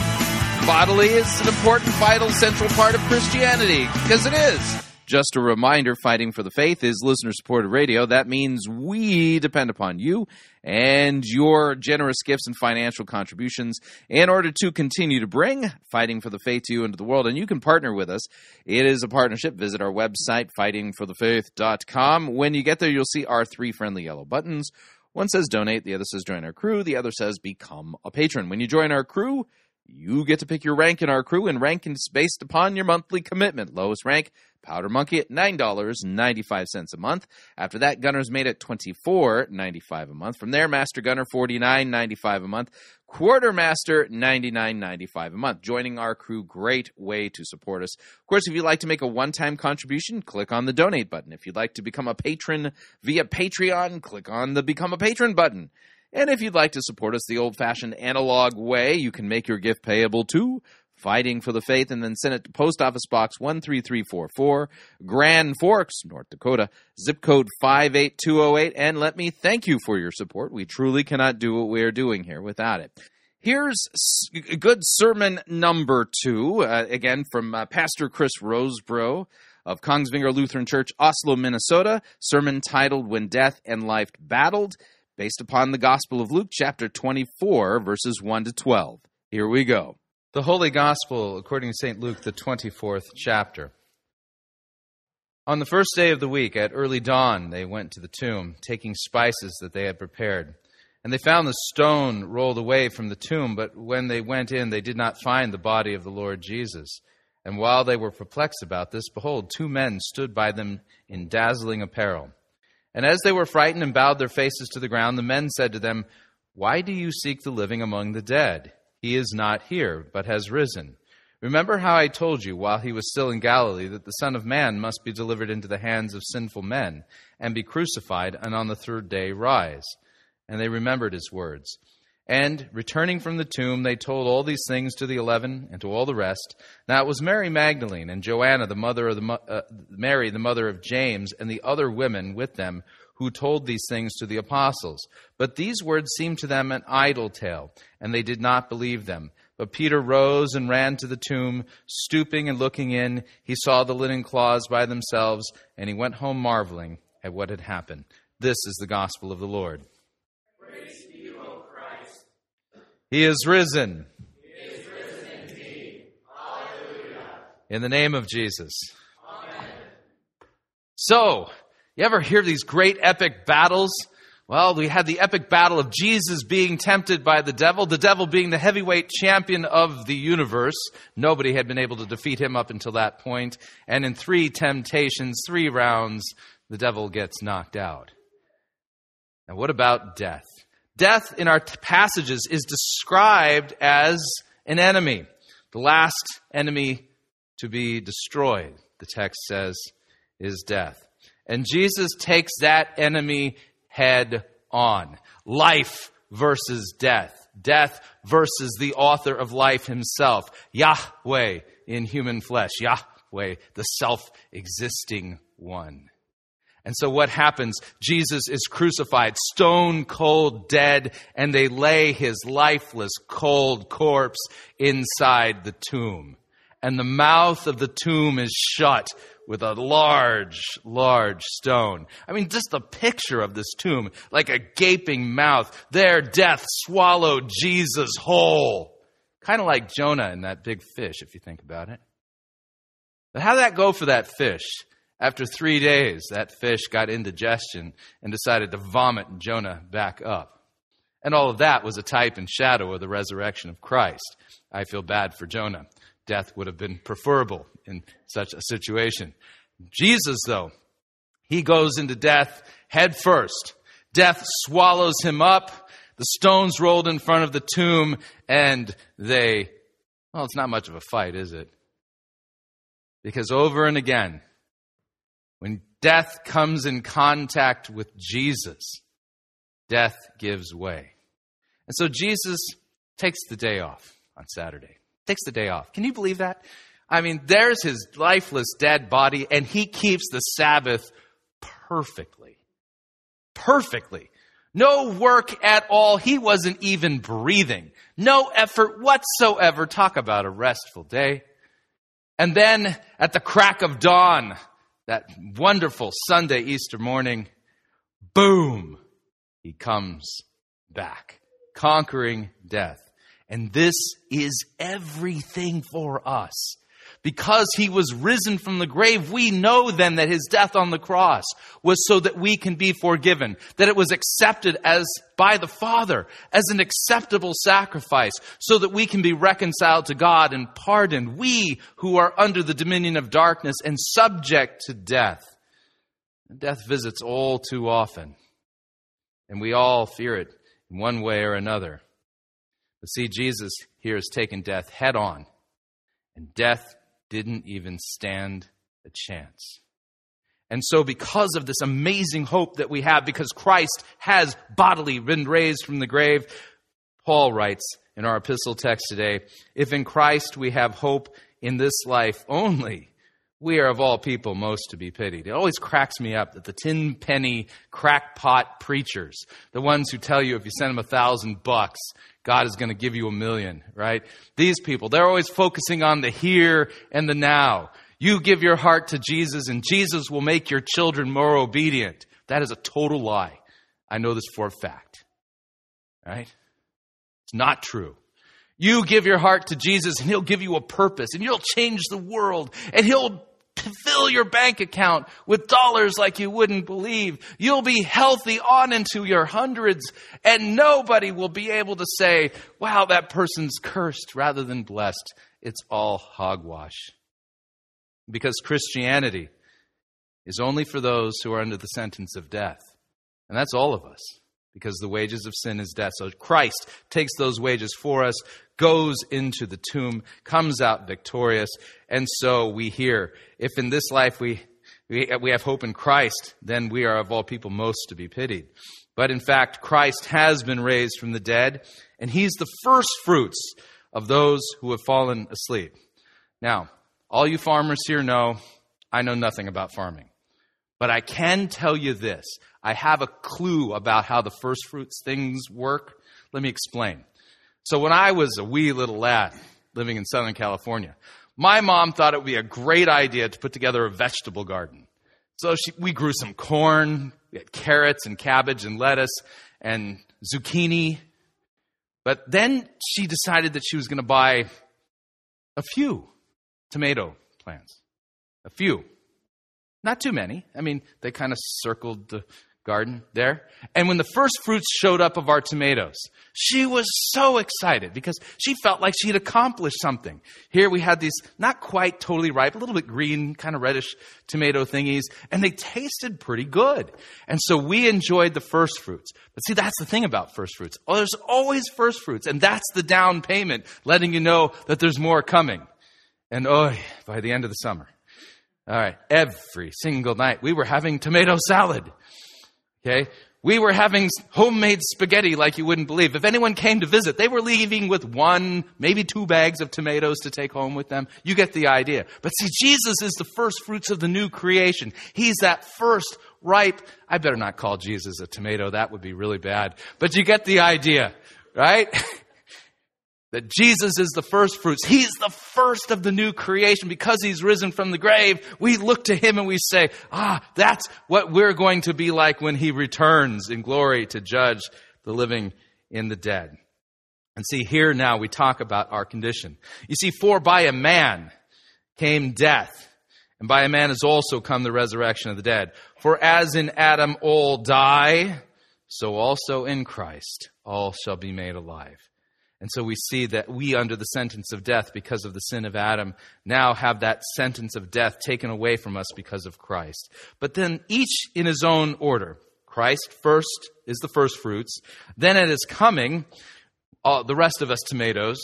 bodily is an important, vital, central part of Christianity, because it is. Just a reminder, Fighting for the Faith is listener-supported radio. That means we depend upon you and your generous gifts and financial contributions in order to continue to bring Fighting for the Faith to you into the world. And you can partner with us. It is a partnership. Visit our website, fightingforthefaith.com. When you get there, you'll see our three friendly yellow buttons. One says donate, the other says join our crew, the other says become a patron. When you join our crew, you get to pick your rank in our crew, and rank is based upon your monthly commitment. Lowest rank, Powder Monkey at $9.95 a month. After that, Gunner's Mate at $24.95 a month. From there, Master Gunner, $49.95 a month. Quartermaster, $99.95 a month. Joining our crew, great way to support us. Of course, if you'd like to make a one-time contribution, click on the Donate button. If you'd like to become a patron via Patreon, click on the Become a Patron button. And if you'd like to support us the old-fashioned analog way, you can make your gift payable to Fighting for the Faith, and then send it to Post Office Box 13344, Grand Forks, North Dakota, zip code 58208, and let me thank you for your support. We truly cannot do what we are doing here without it. Here's good sermon number 2, again from Pastor Chris Rosebrough of Kongsvinger Lutheran Church, Oslo, Minnesota, sermon titled When Death and Life Battled, based upon the Gospel of Luke, chapter 24, verses 1 to 12. Here we go. The Holy Gospel, according to St. Luke, the 24th chapter. On the first day of the week, at early dawn, they went to the tomb, taking spices that they had prepared. And they found the stone rolled away from the tomb, but when they went in, they did not find the body of the Lord Jesus. And while they were perplexed about this, behold, two men stood by them in dazzling apparel. And as they were frightened and bowed their faces to the ground, the men said to them, "Why do you seek the living among the dead? He is not here, but has risen. Remember how I told you while he was still in Galilee that the Son of Man must be delivered into the hands of sinful men and be crucified, and on the third day rise." And they remembered his words. And returning from the tomb, they told all these things to the 11 and to all the rest. Now it was Mary Magdalene and Joanna, the mother of Mary, the mother of James, and the other women with them, who told these things to the apostles. But these words seemed to them an idle tale, and they did not believe them. But Peter rose and ran to the tomb, stooping and looking in. He saw the linen cloths by themselves, and he went home marveling at what had happened. This is the gospel of the Lord. Praise to you, O Christ. He is risen. He is risen indeed. Hallelujah. In the name of Jesus. Amen. So, you ever hear these great epic battles? Well, we had the epic battle of Jesus being tempted by the devil being the heavyweight champion of the universe. Nobody had been able to defeat him up until that point. And in 3 temptations, 3 rounds, the devil gets knocked out. Now, what about death? Death in our passages is described as an enemy, the last enemy to be destroyed, the text says, is death. And Jesus takes that enemy head on. Life versus death. Death versus the author of life himself. Yahweh in human flesh. Yahweh, the self-existing one. And so what happens? Jesus is crucified, stone cold dead, and they lay his lifeless, cold corpse inside the tomb. And the mouth of the tomb is shut with a large, large stone. I mean, just the picture of this tomb, like a gaping mouth. There, death swallowed Jesus whole. Kind of like Jonah in that big fish, if you think about it. But how did that go for that fish? After 3 days, that fish got indigestion and decided to vomit Jonah back up. And all of that was a type and shadow of the resurrection of Christ. I feel bad for Jonah. Death would have been preferable in such a situation. Jesus, though, he goes into death head first. Death swallows him up. The stones rolled in front of the tomb, and they... Well, it's not much of a fight, is it? Because over and again, when death comes in contact with Jesus, death gives way. And so Jesus takes the day off on Saturday. Takes the day off. Can you believe that? I mean, there's his lifeless dead body, and he keeps the Sabbath perfectly. Perfectly. No work at all. He wasn't even breathing. No effort whatsoever. Talk about a restful day. And then at the crack of dawn, that wonderful Sunday Easter morning, boom, he comes back, conquering death. And this is everything for us. Because he was risen from the grave, we know then that his death on the cross was so that we can be forgiven, that it was accepted as by the Father as an acceptable sacrifice, so that we can be reconciled to God and pardoned. We who are under the dominion of darkness and subject to death. Death visits all too often, and we all fear it in one way or another. But see, Jesus here has taken death head on, and death didn't even stand a chance. And so because of this amazing hope that we have, because Christ has bodily been raised from the grave, Paul writes, in our epistle text today, if in Christ we have hope in this life only, we are of all people most to be pitied. It always cracks me up that the tin penny crackpot preachers, the ones who tell you if you send them $1,000, God is going to give you $1,000,000, right? These people, they're always focusing on the here and the now. You give your heart to Jesus and Jesus will make your children more obedient. That is a total lie. I know this for a fact, right? It's not true. You give your heart to Jesus and he'll give you a purpose and you'll change the world and he'll fill your bank account with dollars like you wouldn't believe. You'll be healthy on into your hundreds and nobody will be able to say, wow, that person's cursed rather than blessed. It's all hogwash. Because Christianity is only for those who are under the sentence of death. And that's all of us, because the wages of sin is death. So Christ takes those wages for us, goes into the tomb, comes out victorious. And so we hear, if in this life we have hope in Christ, then we are of all people most to be pitied. But in fact, Christ has been raised from the dead, and he's the first fruits of those who have fallen asleep. Now, all you farmers here know, I know nothing about farming. But I can tell you this. I have a clue about how the first fruits things work. Let me explain. So when I was a wee little lad living in Southern California, my mom thought it would be a great idea to put together a vegetable garden. So we grew some corn, we had carrots and cabbage and lettuce and zucchini. But then she decided that she was going to buy a few tomato plants. A few. Not too many. I mean, they kind of circled the garden there. And when the first fruits showed up of our tomatoes, she was so excited because she felt like she had accomplished something. Here we had these not quite totally ripe, a little bit green, kind of reddish tomato thingies, and they tasted pretty good. And so we enjoyed the first fruits. But see, that's the thing about first fruits. Oh, there's always first fruits, and that's the down payment, letting you know that there's more coming. And oh, by the end of the summer. All right, every single night we were having tomato salad, okay? We were having homemade spaghetti like you wouldn't believe. If anyone came to visit, they were leaving with one, maybe two bags of tomatoes to take home with them. You get the idea. But see, Jesus is the first fruits of the new creation. He's that first ripe. I better not call Jesus a tomato. That would be really bad. But you get the idea, right? That Jesus is the first fruits. He's the first of the new creation. Because he's risen from the grave, we look to him and we say, ah, that's what we're going to be like when he returns in glory to judge the living and the dead. And see, here now we talk about our condition. You see, for by a man came death, and by a man has also come the resurrection of the dead. For as in Adam all die, so also in Christ all shall be made alive. And so we see that we, under the sentence of death because of the sin of Adam, now have that sentence of death taken away from us because of Christ. But then each in his own order. Christ first is the first fruits. Then at his coming, the rest of us tomatoes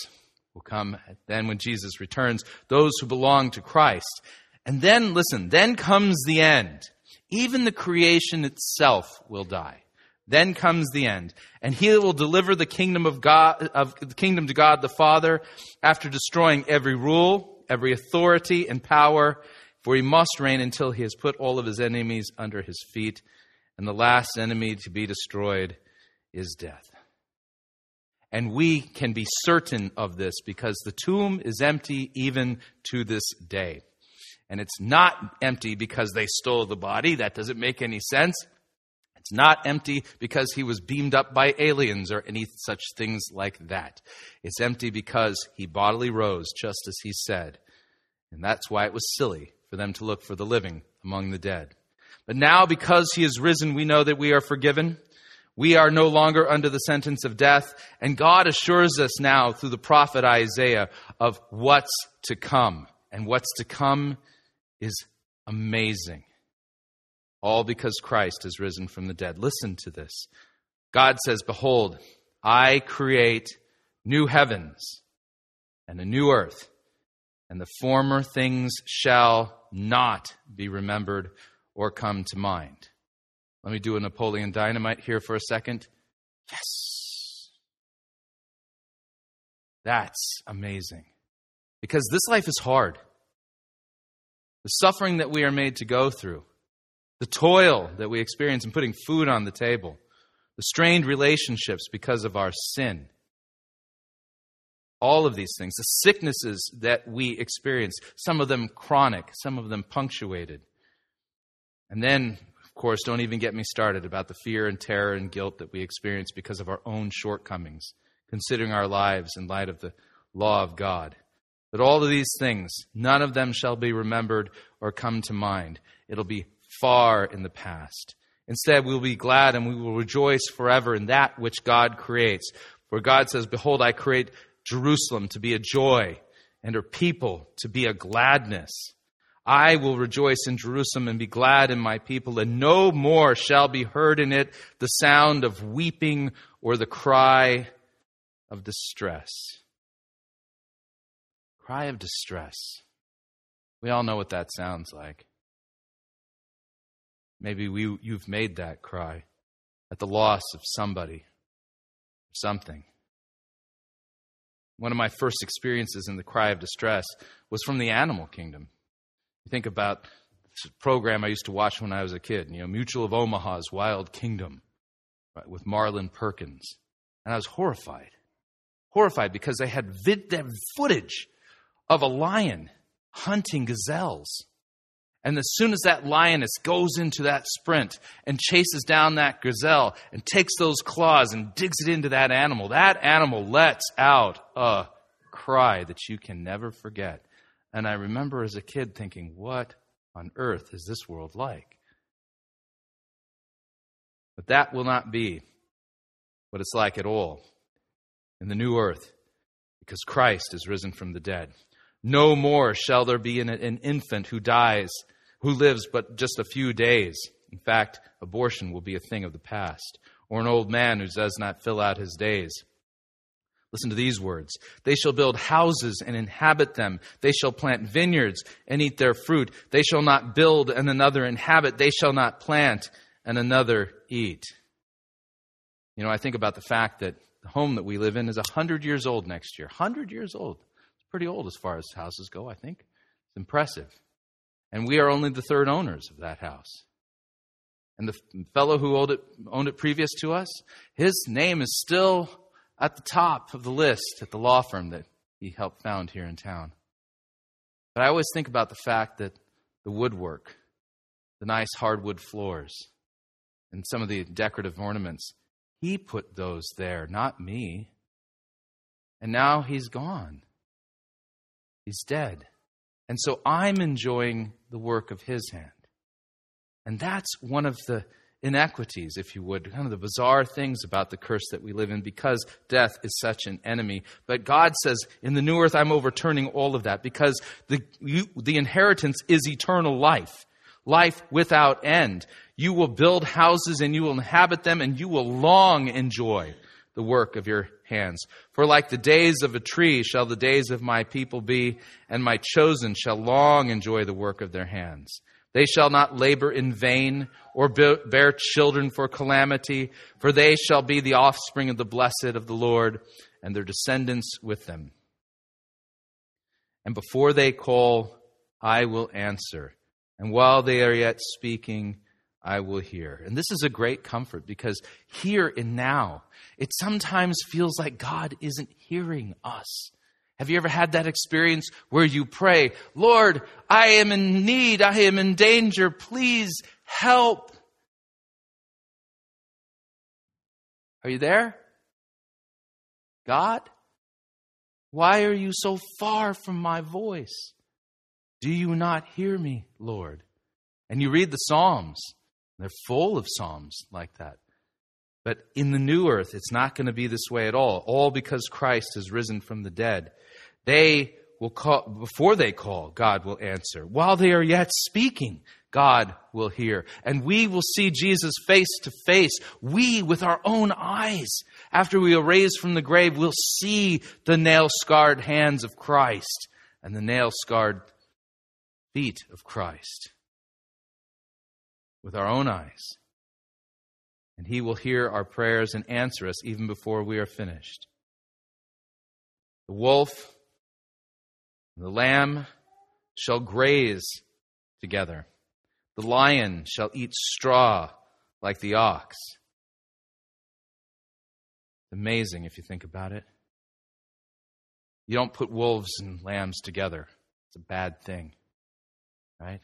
will come. Then when Jesus returns, those who belong to Christ. And then, listen, then comes the end. Even the creation itself will die. Then comes the end, and he will deliver the kingdom of God, to God the Father, after destroying every rule, every authority and power, for he must reign until he has put all of his enemies under his feet, and the last enemy to be destroyed is death. And we can be certain of this because the tomb is empty even to this day. And it's not empty because they stole the body. That doesn't make any sense. It's not empty because he was beamed up by aliens or any such things like that. It's empty because he bodily rose, just as he said. And that's why it was silly for them to look for the living among the dead. But now, because he is risen, we know that we are forgiven. We are no longer under the sentence of death. And God assures us now through the prophet Isaiah of what's to come. And what's to come is amazing. All because Christ has risen from the dead. Listen to this. God says, behold, I create new heavens and a new earth, and the former things shall not be remembered or come to mind. Let me do a Napoleon Dynamite here for a second. Yes. That's amazing. Because this life is hard. The suffering that we are made to go through, the toil that we experience in putting food on the table, the strained relationships because of our sin, all of these things, the sicknesses that we experience, some of them chronic, some of them punctuated. And then, of course, don't even get me started about the fear and terror and guilt that we experience because of our own shortcomings, considering our lives in light of the law of God. But all of these things, none of them shall be remembered or come to mind. It'll be far in the past. Instead, we'll be glad and we will rejoice forever in that which God creates. For God says, "Behold, I create Jerusalem to be a joy and her people to be a gladness. I will rejoice in Jerusalem and be glad in my people, and no more shall be heard in it the sound of weeping or the cry of distress." Cry of distress. We all know what that sounds like. Maybe you've made that cry at the loss of somebody or something. One of my first experiences in the cry of distress was from the animal kingdom. You think about this program I used to watch when I was a kid, you know, Mutual of Omaha's Wild Kingdom, right, with Marlon Perkins. And I was horrified because they had footage of a lion hunting gazelles. And as soon as that lioness goes into that sprint and chases down that gazelle and takes those claws and digs it into that animal lets out a cry that you can never forget. And I remember as a kid thinking, what on earth is this world like? But that will not be what it's like at all in the new earth, because Christ is risen from the dead. No more shall there be an infant who dies, who lives but just a few days. In fact, abortion will be a thing of the past, or an old man who does not fill out his days. Listen to these words. They shall build houses and inhabit them. They shall plant vineyards and eat their fruit. They shall not build and another inhabit. They shall not plant and another eat. You know, I think about the fact that the home that we live in is 100 years old next year. 100 years old. It's pretty old as far as houses go, I think. It's impressive. And we are only the third owners of that house. And the fellow who owned it previous to us, his name is still at the top of the list at the law firm that he helped found here in town. But I always think about the fact that the woodwork, the nice hardwood floors, and some of the decorative ornaments, he put those there, not me. And now he's gone. He's dead. And so I'm enjoying the work of his hand. And that's one of the inequities, if you would, kind of the bizarre things about the curse that we live in, because death is such an enemy. But God says, in the new earth, I'm overturning all of that, because the inheritance is eternal life, life without end. You will build houses and you will inhabit them, and you will long enjoy the work of your hands. For like the days of a tree shall the days of my people be, and my chosen shall long enjoy the work of their hands. They shall not labor in vain or bear children for calamity, for they shall be the offspring of the blessed of the Lord, and their descendants with them. And before they call, I will answer. And while they are yet speaking, I will hear. And this is a great comfort, because here and now, it sometimes feels like God isn't hearing us. Have you ever had that experience where you pray, "Lord, I am in need, I am in danger, please help"? Are you there? God, why are you so far from my voice? Do you not hear me, Lord? And you read the Psalms. They're full of Psalms like that. But in the new earth, it's not going to be this way at all. All because Christ has risen from the dead. They will call, before they call, God will answer. While they are yet speaking, God will hear. And we will see Jesus face to face. We, with our own eyes, after we are raised from the grave, will see the nail-scarred hands of Christ and the nail-scarred feet of Christ with our own eyes. And he will hear our prayers and answer us even before we are finished. The wolf and the lamb shall graze together. The lion shall eat straw like the ox. Amazing if you think about it. You don't put wolves and lambs together. It's a bad thing, right?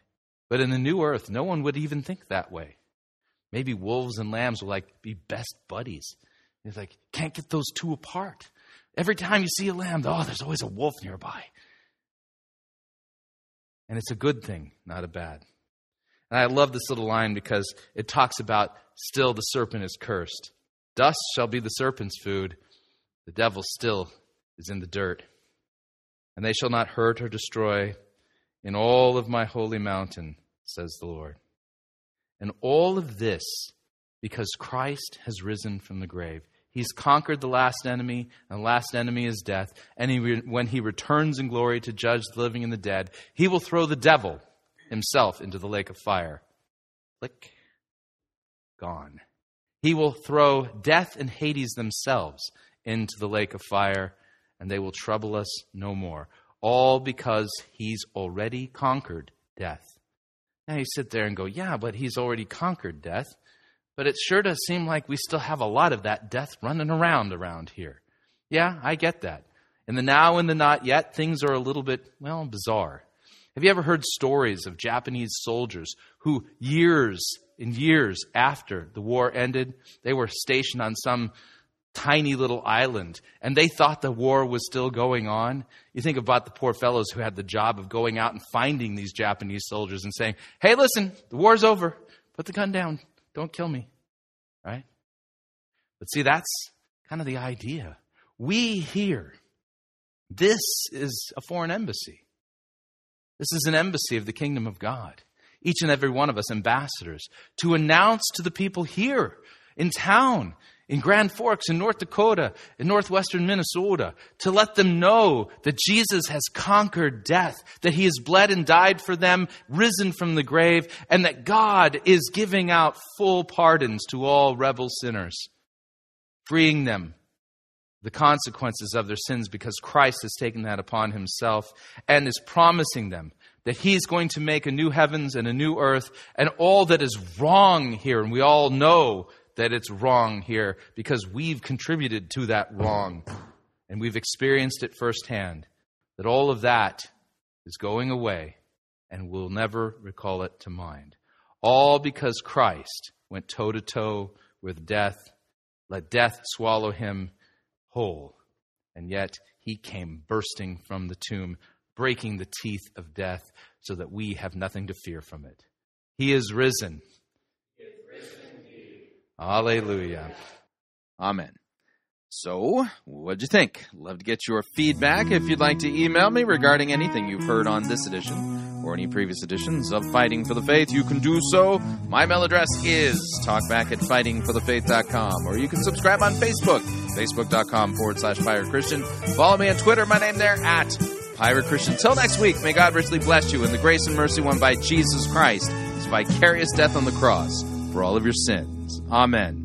But in the new earth, no one would even think that way. Maybe wolves and lambs will be best buddies. It's can't get those two apart. Every time you see a lamb, there's always a wolf nearby. And it's a good thing, not a bad. And I love this little line because it talks about still the serpent is cursed. Dust shall be the serpent's food. The devil still is in the dirt. And they shall not hurt or destroy in all of my holy mountain, says the Lord. And all of this because Christ has risen from the grave. He's conquered the last enemy, and the last enemy is death. And when he returns in glory to judge the living and the dead, he will throw the devil himself into the lake of fire. Click. Gone. He will throw death and Hades themselves into the lake of fire, and they will trouble us no more. All because he's already conquered death. Now you sit there and go, yeah, but he's already conquered death. But it sure does seem like we still have a lot of that death running around here. Yeah, I get that. In the now and the not yet, things are a little bit, bizarre. Have you ever heard stories of Japanese soldiers who years after the war ended, they were stationed on some tiny little island, and they thought the war was still going on? You think about the poor fellows who had the job of going out and finding these Japanese soldiers and saying, hey, listen, the war's over. Put the gun down. Don't kill me. Right? But see, that's kind of the idea. We here, this is a foreign embassy. This is an embassy of the kingdom of God. Each and every one of us ambassadors, to announce to the people here in town, in Grand Forks, in North Dakota, in northwestern Minnesota, to let them know that Jesus has conquered death, that he has bled and died for them, risen from the grave, and that God is giving out full pardons to all rebel sinners, freeing them the consequences of their sins because Christ has taken that upon himself and is promising them that he's going to make a new heavens and a new earth and all that is wrong here. And we all know that it's wrong here because we've contributed to that wrong and we've experienced it firsthand, that all of that is going away and we'll never recall it to mind. All because Christ went toe-to-toe with death, let death swallow him whole, and yet he came bursting from the tomb, breaking the teeth of death so that we have nothing to fear from it. He is risen. He is risen indeed. Hallelujah. Amen. So, what'd you think? Love to get your feedback. If you'd like to email me regarding anything you've heard on this edition or any previous editions of Fighting for the Faith, you can do so. My email address is talkback@fightingforthefaith.com, or you can subscribe on Facebook, facebook.com/Pirate Christian. Follow me on Twitter, my name there, @Pirate Christian. Till next week, may God richly bless you in the grace and mercy won by Jesus Christ, his vicarious death on the cross for all of your sins. Amen.